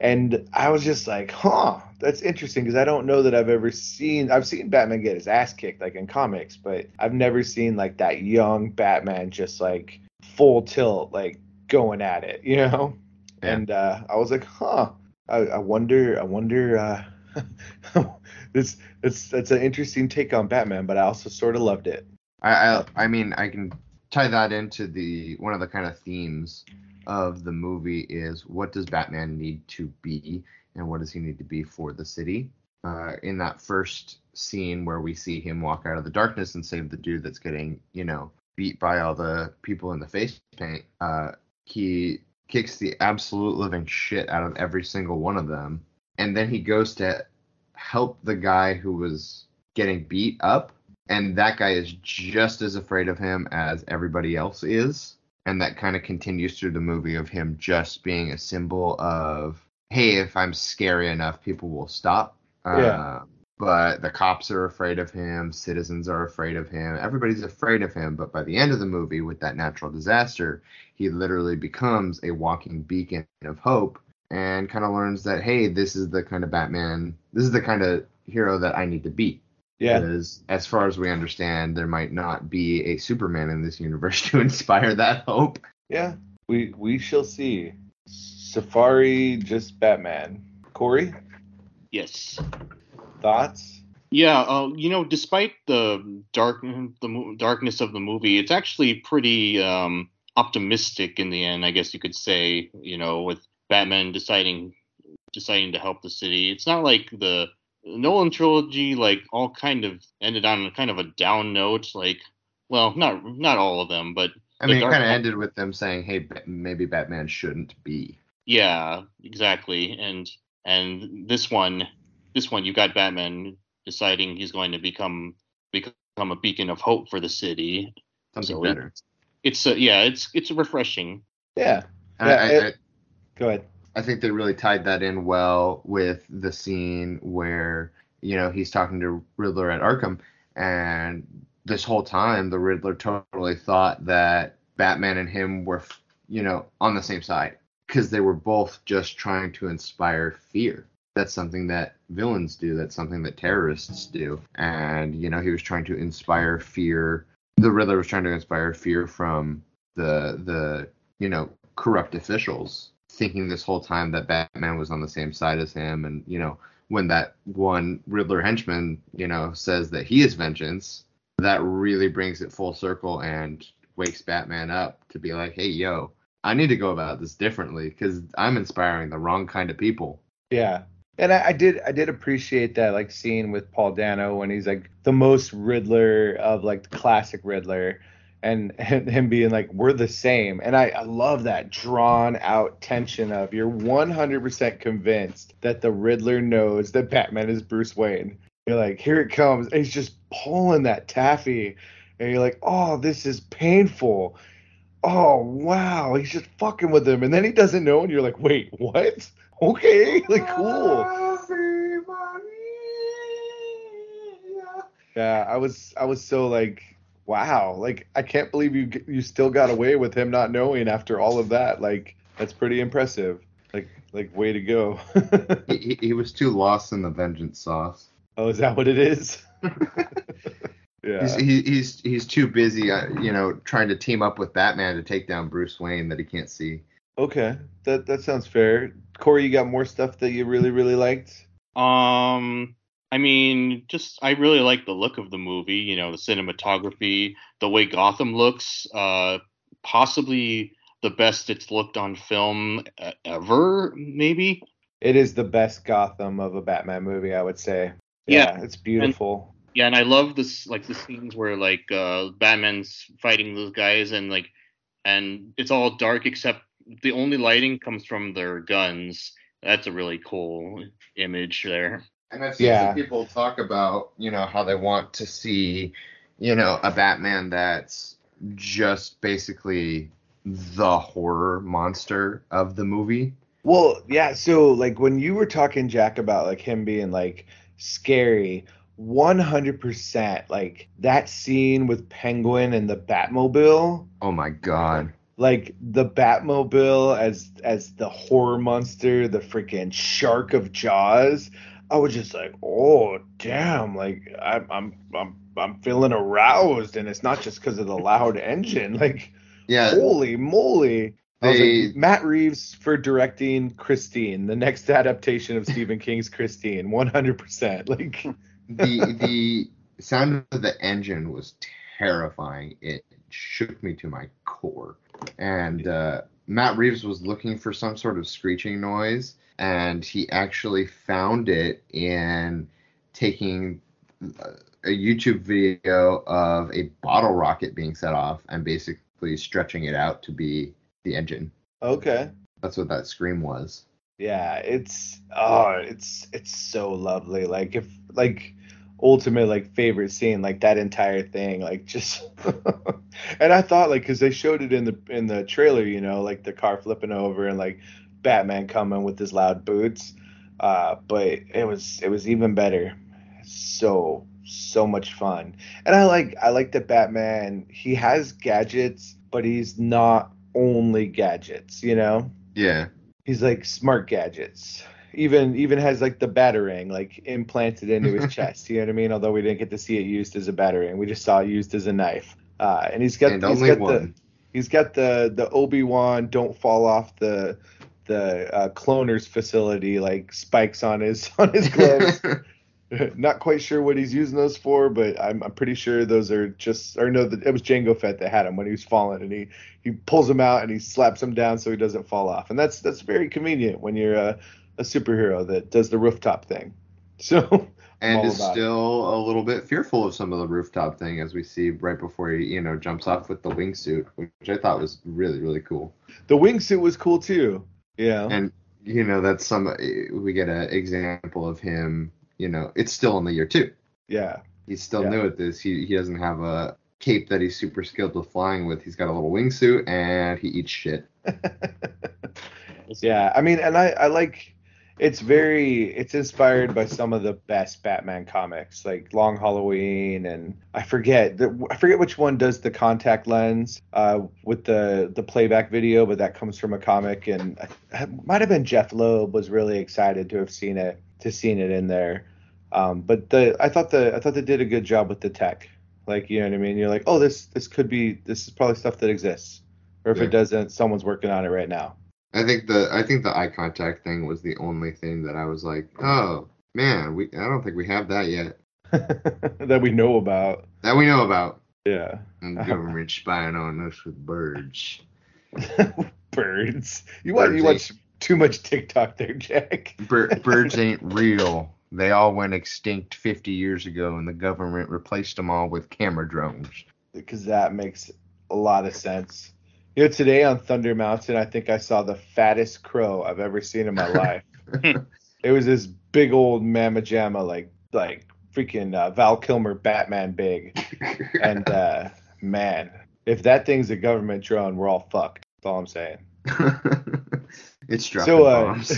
And I was just like, huh, that's interesting, because I don't know that I've seen Batman get his ass kicked like in comics, but I've never seen like that young Batman just like full tilt, like going at it, you know? Yeah. And I was like, huh, I wonder, that's an interesting take on Batman, but I also sort of loved it. I mean, I can tie that into the one of the kind of themes of the movie is, what does Batman need to be and what does he need to be for the city? In that first scene where we see him walk out of the darkness and save the dude that's getting, you know, beat by all the people in the face paint, he kicks the absolute living shit out of every single one of them. And then he goes to help the guy who was getting beat up. And that guy is just as afraid of him as everybody else is. And that kind of continues through the movie of him just being a symbol of, hey, if I'm scary enough, people will stop. Yeah. But the cops are afraid of him. Citizens are afraid of him. Everybody's afraid of him. But by the end of the movie, with that natural disaster, he literally becomes a walking beacon of hope and kind of learns that, hey, this is the kind of Batman, this is the kind of hero that I need to be. Yeah. Because as far as we understand, there might not be a Superman in this universe to inspire that hope. Yeah, we shall see. Safari, just Batman. Corey? Yes. Thoughts? Yeah, you know, despite the darkness of the movie, it's actually pretty optimistic in the end, I guess you could say, you know, with Batman deciding to help the city. It's not like the Nolan trilogy, like, all kind of ended on kind of a down note. Like, well, not all of them, but I mean, it kind of ended with them saying, "Hey, maybe Batman shouldn't be." Yeah, exactly. And this one, you got Batman deciding he's going to become a beacon of hope for the city. Something so better. It's refreshing. Yeah. Go ahead. I think they really tied that in well with the scene where, you know, he's talking to Riddler at Arkham, and this whole time the Riddler totally thought that Batman and him were, you know, on the same side, because they were both just trying to inspire fear. That's something that villains do. That's something that terrorists do. And, you know, he was trying to inspire fear. The Riddler was trying to inspire fear from the you know, corrupt officials, thinking this whole time that Batman was on the same side as him. And, you know, when that one Riddler henchman, you know, says that he is vengeance, that really brings it full circle and wakes Batman up to be like, hey, yo, I need to go about this differently, because I'm inspiring the wrong kind of people. Yeah. And I did appreciate that, like, scene with Paul Dano when he's like the most Riddler of, like, the classic Riddler. And him being like, we're the same. And I love that drawn out tension of, you're 100% convinced that the Riddler knows that Batman is Bruce Wayne. You're like, here it comes. And he's just pulling that taffy. And you're like, oh, this is painful. Oh, wow. He's just fucking with him. And then he doesn't know. And you're like, wait, what? Okay. Like, cool. Yeah, I was so like, wow, like, I can't believe you still got away with him not knowing after all of that. Like, that's pretty impressive. Like, way to go. he was too lost in the vengeance sauce. Oh, is that what it is? Yeah. He's too busy, trying to team up with Batman to take down Bruce Wayne that he can't see. Okay, that sounds fair. Corey, you got more stuff that you really, really liked? I really like the look of the movie, the cinematography, the way Gotham looks, possibly the best it's looked on film ever, maybe. It is the best Gotham of a Batman movie, I would say. Yeah, it's beautiful. And I love this, like, the scenes where, like, Batman's fighting those guys and it's all dark except the only lighting comes from their guns. That's a really cool image there. And I've seen some people talk about, how they want to see, a Batman that's just basically the horror monster of the movie. Well, yeah. So, like, when you were talking, Jack, about, like, him being, like, scary, 100%, like, that scene with Penguin and the Batmobile. Oh my god. Like, the Batmobile as the horror monster, the freaking shark of Jaws. I was just like, oh damn, like, I'm feeling aroused, and it's not just because of the loud engine. Like, holy moly. Like, Matt Reeves for directing Christine, the next adaptation of Stephen King's Christine, 100%. Like, the sound of the engine was terrifying. It shook me to my core. And Matt Reeves was looking for some sort of screeching noise, and he actually found it in taking a YouTube video of a bottle rocket being set off and basically stretching it out to be the engine. Okay. That's what that scream was. Yeah, it's so lovely. Like, if, like, ultimate, like, favorite scene, like, that entire thing, like, just and I thought, like, because they showed it in the trailer, like, the car flipping over and, like, Batman coming with his loud boots, but it was even better. So much fun. And I like that Batman, he has gadgets, but he's not only gadgets, Yeah. He's, like, smart gadgets. Even has, like, the batarang, like, implanted into his chest. You know what I mean? Although we didn't get to see it used as a batarang, we just saw it used as a knife. And he's got the Obi-Wan don't fall off the cloners facility, like, spikes on his gloves. Not quite sure what he's using those for, but I'm pretty sure those are just, or no, it was Jango Fett that had him when he was falling, and he pulls him out and he slaps him down so he doesn't fall off. And that's very convenient when you're a superhero that does the rooftop thing. So, and is still a little bit fearful of some of the rooftop thing, as we see right before he, jumps off with the wingsuit, which I thought was really, really cool. The wingsuit was cool too. Yeah. And, that's we get an example of him, it's still in the year two. Yeah. He's still new at this. He doesn't have a cape that he's super skilled with flying with. He's got a little wingsuit and he eats shit. Yeah. I mean, and I like, it's inspired by some of the best Batman comics, like Long Halloween, and I forget which one does the contact lens with the playback video, but that comes from a comic, and it might have been Jeff Loeb was really excited to have seen it in there. But I thought they did a good job with the tech, like, you know what I mean. You're like, oh, this is probably stuff that exists, or if it doesn't, someone's working on it right now. I think the eye contact thing was the only thing that I was like, oh man, I don't think we have that yet. That we know about. Yeah. And the government spying on us with birds. Birds. You watch too much TikTok there, Jack. Birds ain't real. They all went extinct 50 years ago, and the government replaced them all with camera drones. Because that makes a lot of sense. Today on Thunder Mountain, I think I saw the fattest crow I've ever seen in my life. It was this big old mamma jamma, like freaking Val Kilmer Batman big. And, man, if that thing's a government drone, we're all fucked. That's all I'm saying. It's dropping bombs.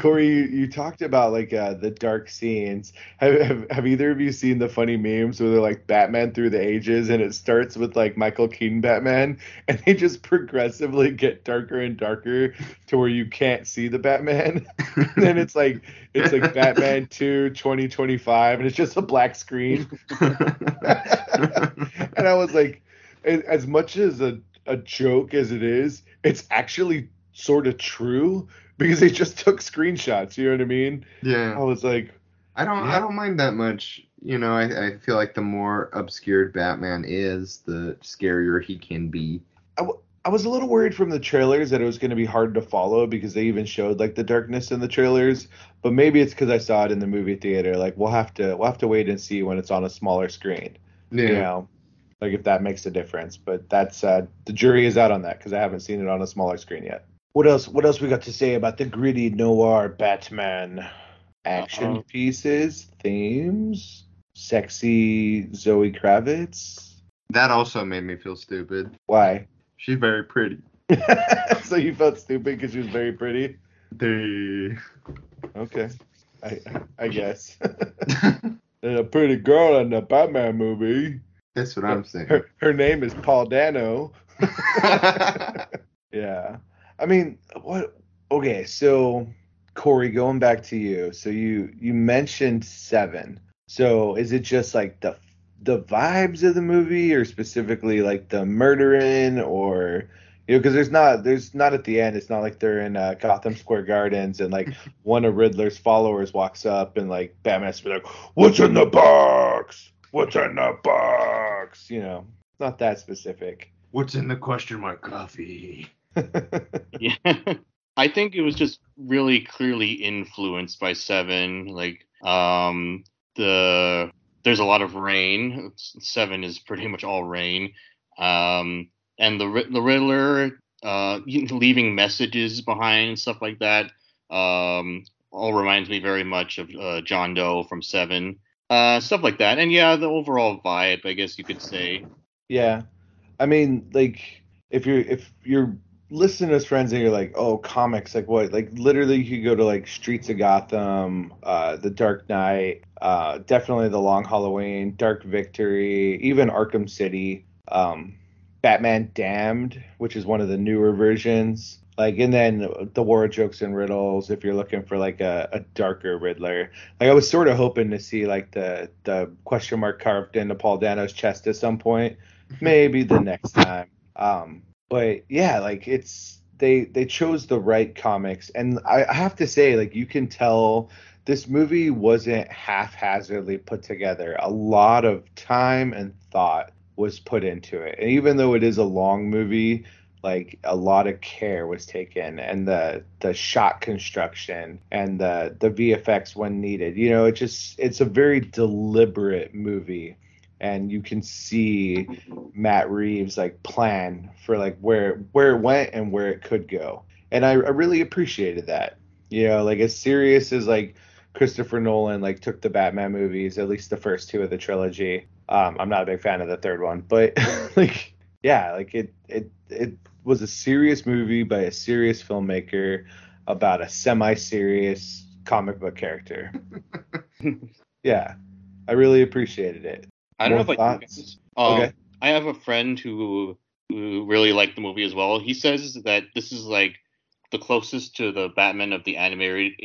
Corey, you talked about like the dark scenes. Have either of you seen the funny memes where they're like Batman through the ages, and it starts with like Michael Keaton Batman, and they just progressively get darker and darker to where you can't see the Batman? And then it's like Batman 2 2025, and it's just a black screen. And I was like, as much as a joke as it is, it's actually sort of true, because they just took screenshots, you know what I mean? Yeah. I was like, I don't mind that much. You know, I feel like the more obscured Batman is, the scarier he can be. I was a little worried from the trailers that it was going to be hard to follow, because they even showed like the darkness in the trailers. But maybe it's because I saw it in the movie theater. Like we'll have to wait and see when it's on a smaller screen. Yeah. You know? Like if that makes a difference. But that's the jury is out on that, because I haven't seen it on a smaller screen yet. What else we got to say about the gritty noir Batman? Action pieces, themes, sexy Zoe Kravitz. That also made me feel stupid. Why? She's very pretty. So you felt stupid because she was very pretty? Okay. I guess. There's a pretty girl in the Batman movie. That's what I'm saying. Her name is Paul Dano. Yeah. I mean, what? Okay, so Corey, going back to you. So you mentioned Seven. So is it just like the vibes of the movie, or specifically like the murdering, or you know, because there's not at the end. It's not like they're in Gotham Square Gardens and like one of Riddler's followers walks up and like Batman's be like, "What's in the box? What's in the box?" You know, it's not that specific. What's in the question mark coffee? Yeah, I think it was just really clearly influenced by Seven. Like, there's a lot of rain. Seven is pretty much all rain, and the Riddler leaving messages behind and stuff like that. All reminds me very much of John Doe from Seven, stuff like that. And yeah, the overall vibe, I guess you could say. Yeah, I mean, like if you're listeners, friends, and you're like, oh, comics, like what? Like literally, you could go to like Streets of Gotham, The Dark Knight, definitely The Long Halloween, Dark Victory, even Arkham City, Batman Damned, which is one of the newer versions. Like, and then the War of Jokes and Riddles, if you're looking for like a darker Riddler. Like, I was sort of hoping to see like the question mark carved into Paul Dano's chest at some point, maybe the next time. But yeah, like it's they chose the right comics, and I have to say, like you can tell this movie wasn't haphazardly put together. A lot of time and thought was put into it, and even though it is a long movie, like a lot of care was taken, and the shot construction and the VFX when needed. You know, it's a very deliberate movie. And you can see Matt Reeves like plan for like where it went and where it could go. And I really appreciated that. You know, like as serious as like Christopher Nolan like took the Batman movies, at least the first two of the trilogy. I'm not a big fan of the third one, but like yeah, like it was a serious movie by a serious filmmaker about a semi-serious comic book character. Yeah, I really appreciated it. I don't know if I can. Okay. I have a friend who really liked the movie as well. He says that this is like the closest to the Batman of the animated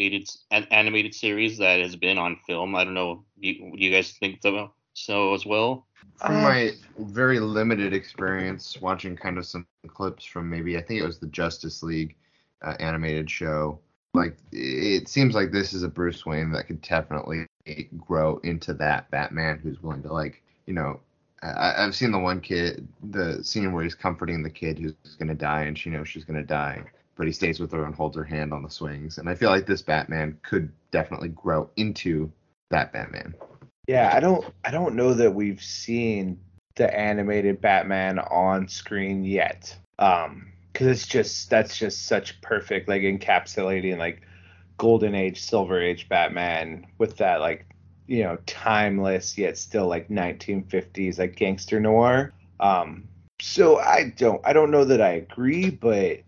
series that has been on film. I don't know. You guys think so as well? From my very limited experience watching kind of some clips from maybe, I think it was the Justice League animated show. Like, it seems like this is a Bruce Wayne that could definitely grow into that Batman who's willing to, like, you know, I've seen the scene where he's comforting the kid who's going to die, and she knows she's going to die, but he stays with her and holds her hand on the swings. And I feel like this Batman could definitely grow into that Batman. Yeah, I don't know that we've seen the animated Batman on screen yet. Because that's just such perfect, like, encapsulating, like, golden age, silver age Batman with that, like, you know, timeless yet still like 1950s, like, gangster noir. So I don't know that I agree, but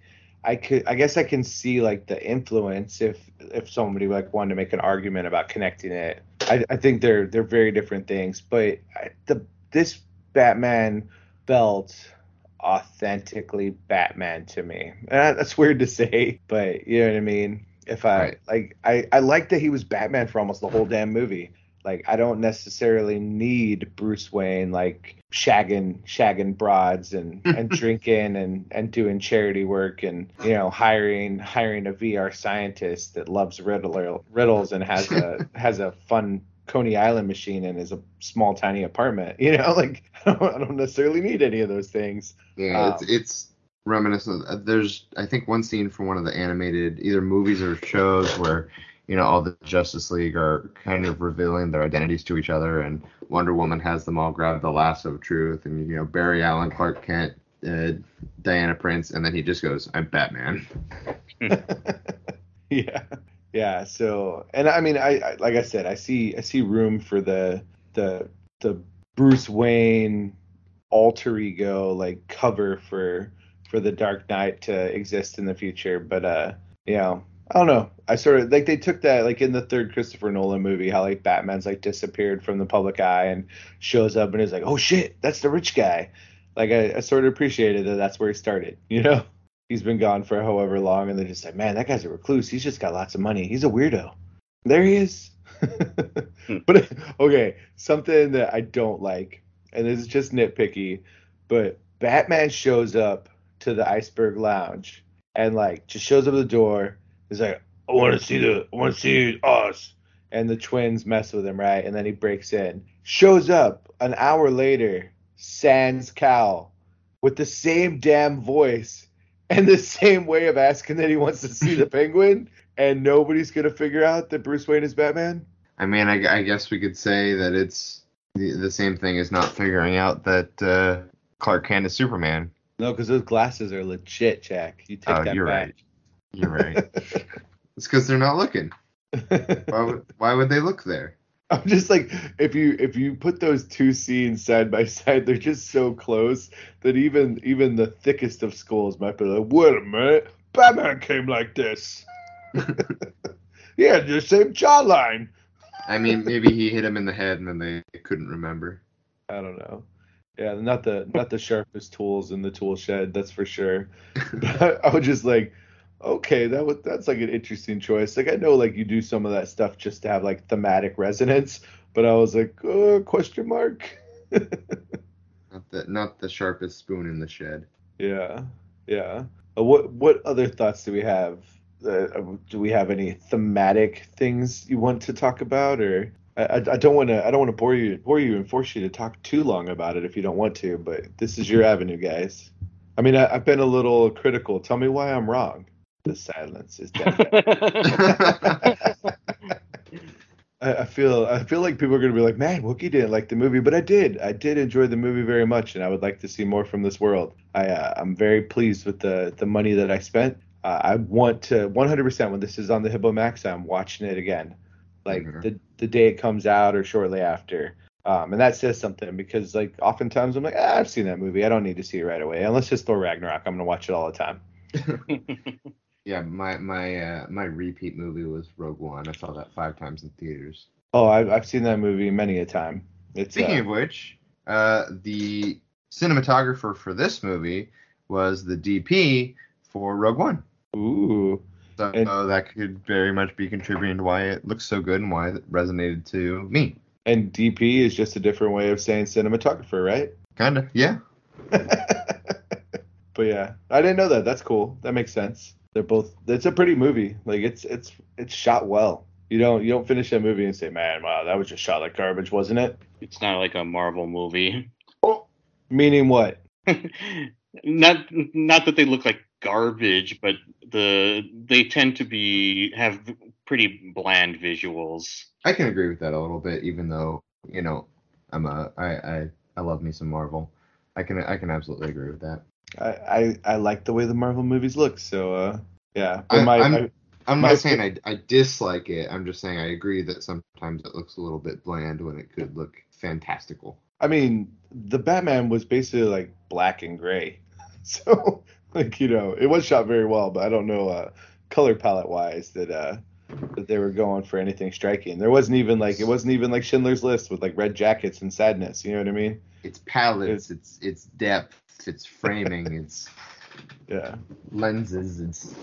I guess I can see like the influence if somebody like wanted to make an argument about connecting it. I think they're very different things, but this Batman felt authentically Batman to me. That's weird to say, but you know what I mean? I like that he was Batman for almost the whole damn movie. Like, I don't necessarily need Bruce Wayne, like, shagging broads and drinking and doing charity work and, you know, hiring a VR scientist that loves riddles and has a fun Coney Island machine and is a small, tiny apartment. You know, like, I don't necessarily need any of those things. Yeah, it's reminiscent of, there's, I think, one scene from one of the animated either movies or shows where, you know, all the Justice League are kind of revealing their identities to each other, and Wonder Woman has them all grab the lasso of truth, and, you know, Barry Allen, Clark Kent, Diana Prince, and then he just goes, I'm Batman. Yeah. Yeah. So, and I mean, I like I said, I see room for the Bruce Wayne alter ego, like, cover for the Dark Knight to exist in the future. But, you know, I don't know. I sort of like, they took that, like, in the third Christopher Nolan movie, how, like, Batman's, like, disappeared from the public eye and shows up and is like, oh shit, that's the rich guy. Like, I sort of appreciated that that's where he started, you know? He's been gone for however long, and they're just like, man, that guy's a recluse. He's just got lots of money. He's a weirdo. There he is. But, okay, something that I don't like, and this is just nitpicky, but Batman shows up to the Iceberg Lounge and, like, just shows up at the door. He's like, I want to see us. And the twins mess with him, right? And then he breaks in. Shows up an hour later, sans cowl, with the same damn voice and the same way of asking that he wants to see the Penguin. And nobody's going to figure out that Bruce Wayne is Batman? I mean, I guess we could say that it's the same thing as not figuring out that Clark Kent is Superman. No, because those glasses are legit, Jack. You take that you're back. Right. You're right. It's because they're not looking. Why would they look there? I'm just like, if you put those two scenes side by side, they're just so close that even the thickest of skulls might be like, wait a minute, Batman came like this. Yeah, the same jawline. I mean, maybe he hit him in the head and then they couldn't remember. I don't know. Yeah, not the sharpest tools in the tool shed, that's for sure. But I was just like, okay, that's like an interesting choice. Like, I know, like, you do some of that stuff just to have, like, thematic resonance, but I was like, question mark. not the sharpest spoon in the shed. Yeah, yeah. What other thoughts do we have? Do we have any thematic things you want to talk about, or I don't want to bore you and force you to talk too long about it if you don't want to? But this is your avenue, guys. I mean, I've been a little critical. Tell me why I'm wrong. The silence is deafening. I feel like people are going to be like, man, Wookiee didn't like the movie, but I did enjoy the movie very much, and I would like to see more from this world. I'm very pleased with the money that I spent. I want to 100% when this is on the HBO Max, I'm watching it again, like the day it comes out or shortly after. And that says something, because, like, oftentimes I'm like, I've seen that movie. I don't need to see it right away. Unless it's Thor Ragnarok, I'm going to watch it all the time. Yeah, my repeat movie was Rogue One. I saw that 5 times in theaters. Oh, I've seen that movie many a time. Speaking of which, the cinematographer for this movie was the DP for Rogue One. Ooh. So that could very much be contributing to why it looks so good and why it resonated to me. And DP is just a different way of saying cinematographer, right? Kind of, yeah. But yeah, I didn't know that. That's cool. That makes sense. They're both. It's a pretty movie. Like, it's shot well. You don't finish that movie and say, man, wow, that was just shot like garbage, wasn't it? It's not like a Marvel movie. Oh, meaning what? not that they look like garbage, but they tend to have pretty bland visuals. I can agree with that a little bit, even though, you know, I love me some Marvel. I can absolutely agree with that. I like the way the Marvel movies look, so yeah. I'm not saying I dislike it. I'm just saying I agree that sometimes it looks a little bit bland when it could look fantastical. I mean, the Batman was basically like black and gray, so Like, you know, it was shot very well, but I don't know color palette wise that they were going for anything striking. There wasn't even like, it wasn't even like Schindler's List with like red jackets and sadness. You know what I mean? It's palettes, it's depth, it's framing, it's lenses, it's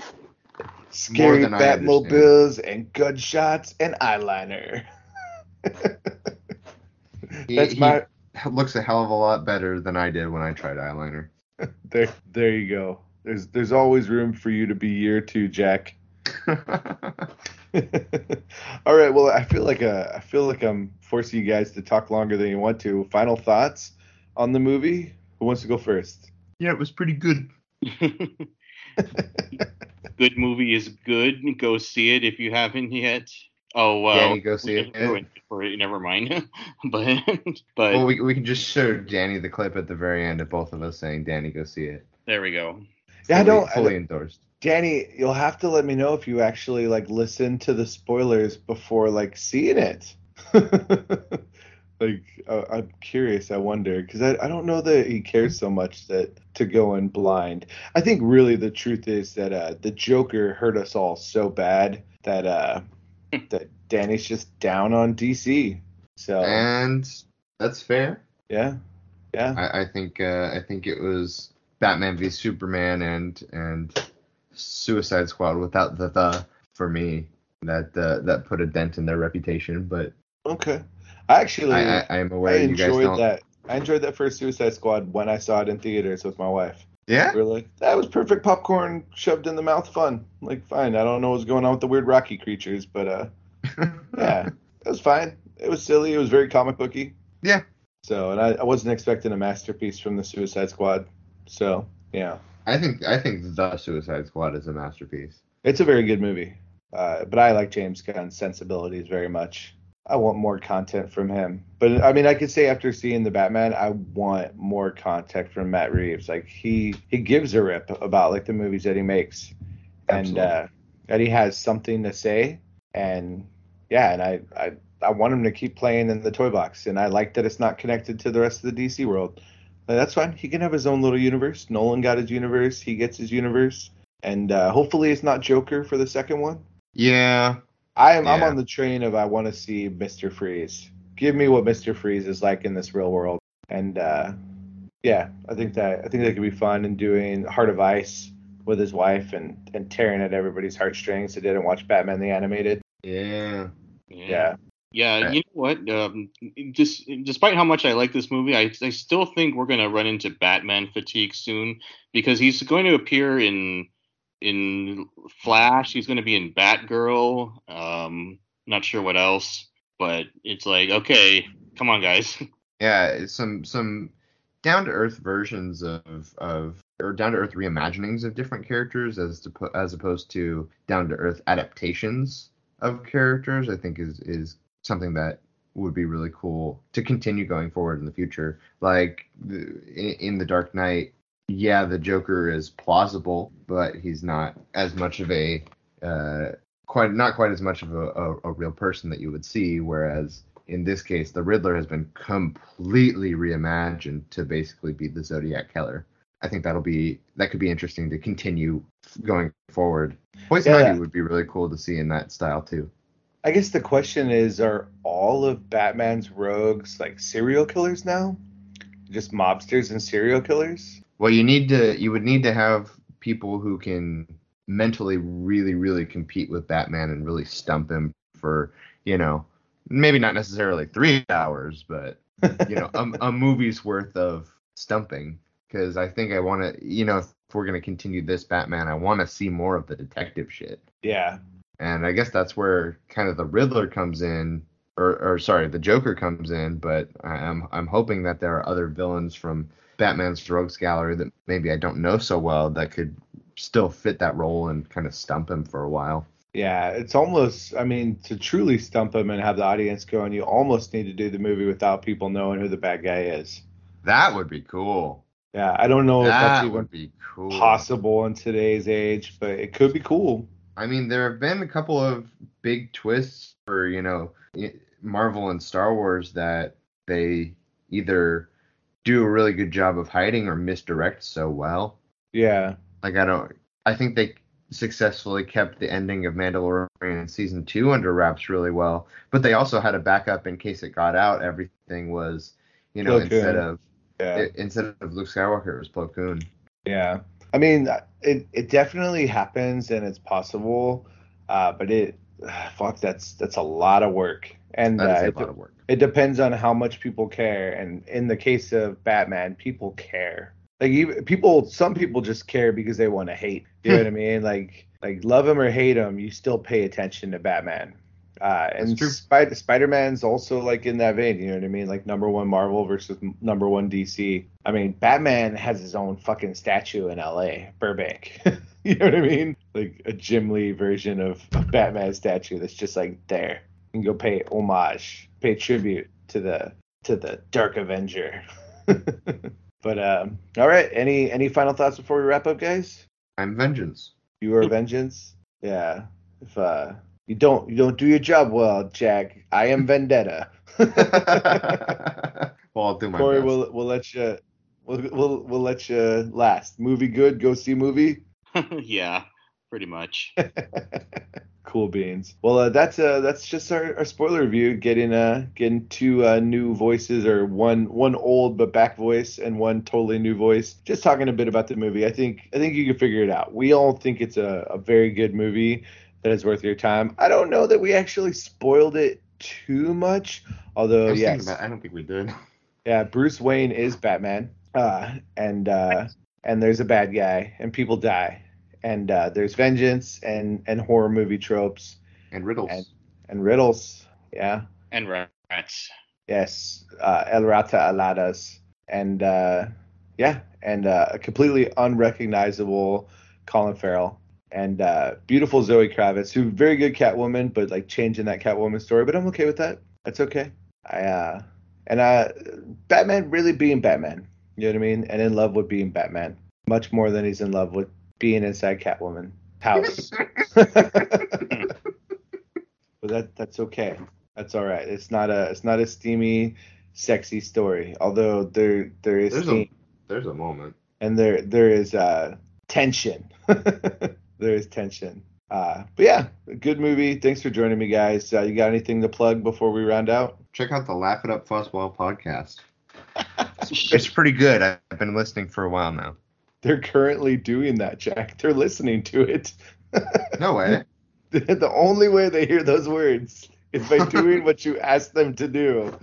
scary Batmobiles and gunshots and eyeliner. He looks a hell of a lot better than I did when I tried eyeliner. There you go. There's always room for you to be year two, Jack. All right. Well, I feel like I'm forcing you guys to talk longer than you want to. Final thoughts on the movie? Who wants to go first? Yeah, it was pretty good. Good movie is good. Go see it if you haven't yet. Oh well. Danny, go see it. Never mind. but well, we can just show Danny the clip at the very end of both of us saying, "Danny, go see it." There we go. Yeah, I fully endorsed. Danny, you'll have to let me know if you actually like listen to the spoilers before like seeing it. Like I'm curious. I wonder because I don't know that he cares so much that to go in blind. I think really the truth is that the Joker hurt us all so bad that that Danny's just down on DC. So and that's fair. Yeah. I think it was Batman v Superman and Suicide Squad without the for me that put a dent in their reputation. But okay. Actually, I am aware you guys don't. I enjoyed that first Suicide Squad when I saw it in theaters with my wife. Yeah? We were like, that was perfect popcorn shoved in the mouth fun. Like, fine. I don't know what's going on with the weird Rocky creatures, but yeah, it was fine. It was silly. It was very comic booky. Yeah. So, and I wasn't expecting a masterpiece from the Suicide Squad. So, yeah. I think the Suicide Squad is a masterpiece. It's a very good movie. But I like James Gunn's sensibilities very much. I want more content from him. But, I mean, I could say after seeing The Batman, I want more content from Matt Reeves. Like, he gives a rip about, like, the movies that he makes. Absolutely. And that he has something to say. And, yeah, and I want him to keep playing in the toy box. And I like that it's not connected to the rest of the DC world. But that's fine. He can have his own little universe. Nolan got his universe. He gets his universe. And hopefully it's not Joker for the second one. Yeah. I'm on the train of I want to see Mr. Freeze. Give me what Mr. Freeze is like in this real world. And yeah, I think that could be fun in doing Heart of Ice with his wife and tearing at everybody's heartstrings that didn't watch Batman the Animated. Yeah. Yeah, you know what? Despite how much I like this movie, I still think we're going to run into Batman fatigue soon because he's going to appear in Flash, he's going to be in Batgirl. Not sure what else, but it's like, okay, come on, guys. Yeah, some down-to-earth versions or down-to-earth reimaginings of different characters as opposed to down-to-earth adaptations of characters, I think is something that would be really cool to continue going forward in the future. Like in The Dark Knight. Yeah, the Joker is plausible, but he's not as much of a not quite as much of a real person that you would see. Whereas in this case, the Riddler has been completely reimagined to basically be the Zodiac Killer. I think that could be interesting to continue going forward. Poison Ivy would be really cool to see in that style too. I guess the question is: are all of Batman's rogues like serial killers now? Just mobsters and serial killers? Well, you would need to have people who can mentally really, really compete with Batman and really stump him for, you know, maybe not necessarily 3 hours, but, you know, a movie's worth of stumping. Because I think I want to, you know, if we're going to continue this Batman, I want to see more of the detective shit. Yeah. And I guess that's where kind of the Riddler comes in. Or, the Joker comes in, but I'm hoping that there are other villains from Batman's rogues gallery that maybe I don't know so well that could still fit that role and kind of stump him for a while. Yeah, it's almost, I mean, to truly stump him and have the audience going, you almost need to do the movie without people knowing who the bad guy is. That would be cool. Yeah, I don't know if that's even possible in today's age, but it could be cool. I mean, there have been a couple of big twists for, you know, Marvel and Star Wars that they either do a really good job of hiding or misdirect so well. Yeah. Like, I think they successfully kept the ending of Mandalorian season 2 under wraps really well, but they also had a backup in case it got out. Everything was, you know, instead of Luke Skywalker, it was Plo Koon. Yeah, I mean, it definitely happens and it's possible, but that's a lot of work. And that is a lot of work. It depends on how much people care, and in the case of Batman, people care. Like, some people just care because they want to hate. You know what I mean? Like love him or hate him, you still pay attention to Batman. And Spider-Man's also like in that vein. You know what I mean? Like number one Marvel versus number one DC. I mean, Batman has his own fucking statue in L.A. Burbank. You know what I mean? Like a Jim Lee version of a Batman statue that's just like there. You can go pay homage, pay tribute to the Dark Avenger. But all right, any final thoughts before we wrap up, guys? I'm vengeance. You are vengeance? Yeah. If you don't do your job well, Jack, I am vendetta. Well, I'll do my Corey, best. We'll let you. We'll let you last. Movie good? Go see movie. Yeah, pretty much. Cool beans. Well, that's just our spoiler review. Getting two new voices, or one old but back voice and one totally new voice. Just talking a bit about the movie. I think you can figure it out. We all think it's a very good movie that is worth your time. I don't know that we actually spoiled it too much, although I don't think we did. Yeah, Bruce Wayne is Batman, and there's a bad guy, and people die. And there's vengeance and horror movie tropes. And riddles. And riddles, yeah. And rats. Yes, El Rata Aladas. And, a completely unrecognizable Colin Farrell. And beautiful Zoe Kravitz, who's very good Catwoman, but, like, changing that Catwoman story. But I'm okay with that. That's okay. And Batman really being Batman. You know what I mean? And in love with being Batman. Much more than he's in love with being inside Catwoman's house. But that's okay. That's all right. It's not a steamy, sexy story. Although there is steam. There's a moment. And there is tension. There is tension. But yeah, good movie. Thanks for joining me, guys. You got anything to plug before we round out? Check out the Laugh It Up Fuzzball podcast. It's pretty good. I've been listening for a while now. They're currently doing that, Jack. They're listening to it. No way. The only way they hear those words is by doing what you ask them to do.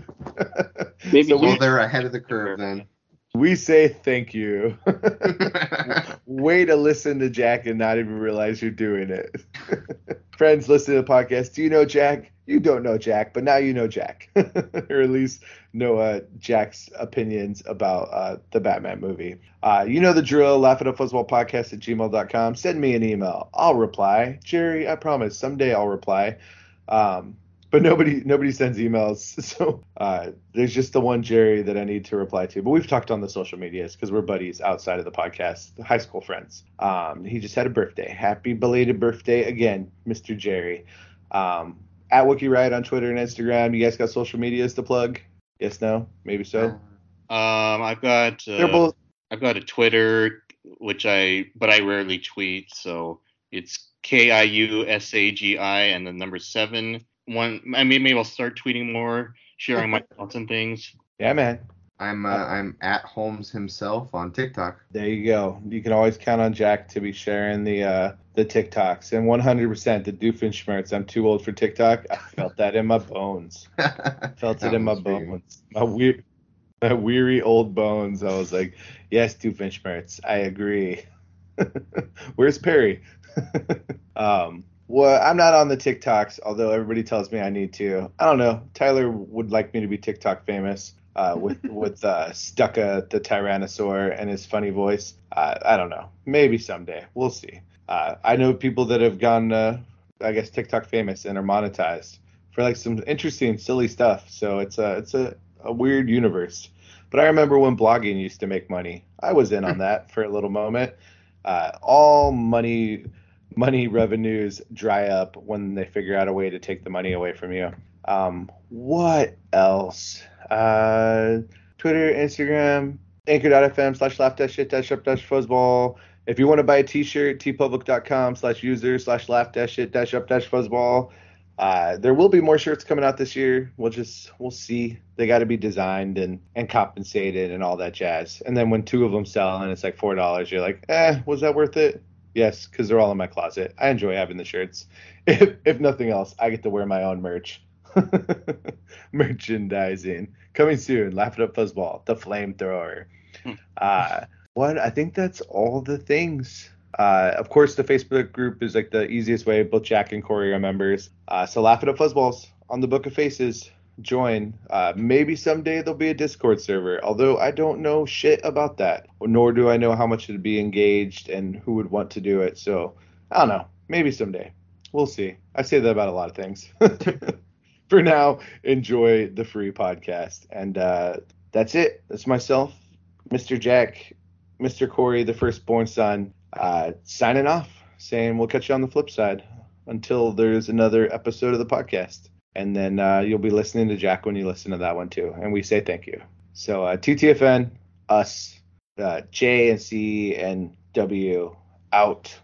Maybe they're ahead of the curve then. We say thank you. Way to listen to Jack and not even realize you're doing it. Friends, listen to the podcast. Do you know Jack? You don't know Jack, but now you know Jack. Or at least know Jack's opinions about the Batman movie. You know the drill. LaughItUpFuzzballPodcast@gmail.com. Send me an email. I'll reply. Jerry, I promise. Someday I'll reply. But nobody sends emails. So there's just the one Jerry that I need to reply to. But we've talked on the social medias because we're buddies outside of the podcast, high school friends. He just had a birthday. Happy belated birthday again, Mr. Jerry. At Wookiee Riot on Twitter and Instagram. You guys got social medias to plug? Yes, no, maybe so. I've got a Twitter, but I rarely tweet. So it's KIUSAGI and the number 7 1. I mean, maybe I'll start tweeting more, sharing my thoughts and things. Yeah, man. I'm at Holmes himself on TikTok. There you go. You can always count on Jack to be sharing the TikToks. And 100% the Doofenshmirtz. I'm too old for TikTok. I felt that in my bones. My weary old bones. I was like, yes, Doofenshmirtz. I agree. Where's Perry? Well, I'm not on the TikToks, although everybody tells me I need to. I don't know. Tyler would like me to be TikTok famous. With Stucca the Tyrannosaur and his funny voice. I don't know. Maybe someday. We'll see. I know people that have gone, TikTok famous and are monetized for like some interesting, silly stuff. So it's a weird universe. But I remember when blogging used to make money. I was in on that for a little moment. All money revenues dry up when they figure out a way to take the money away from you. What else? Twitter, Instagram, anchor.fm/laugh-it-up-fuzzball, If you want to buy a t-shirt, tpublic.com/user/laugh-it-up-fuzzball. There will be more shirts coming out this year. We'll see. They got to be designed and compensated and all that jazz. And then when two of them sell and it's like $4, you're like, was that worth it? Yes, because they're all in my closet. I enjoy having the shirts. If nothing else, I get to wear my own merch. Merchandising. Coming soon, Laugh It Up Fuzzball, the flamethrower. What? I think that's all the things. Of course, the Facebook group is like the easiest way. Both Jack and Corey are members. So Laugh It Up Fuzzballs on the Book of Faces. Join. Maybe someday there'll be a Discord server, although I don't know shit about that, nor do I know how much it'd be engaged and who would want to do it. So I don't know. Maybe someday. We'll see. I say that about a lot of things. For now, enjoy the free podcast. And that's it. That's myself, Mr. Jack, Mr. Corey, the firstborn son, signing off, saying we'll catch you on the flip side until there's another episode of the podcast. And then you'll be listening to Jack when you listen to that one, too. And we say thank you. So TTFN, us, J and C and W, out.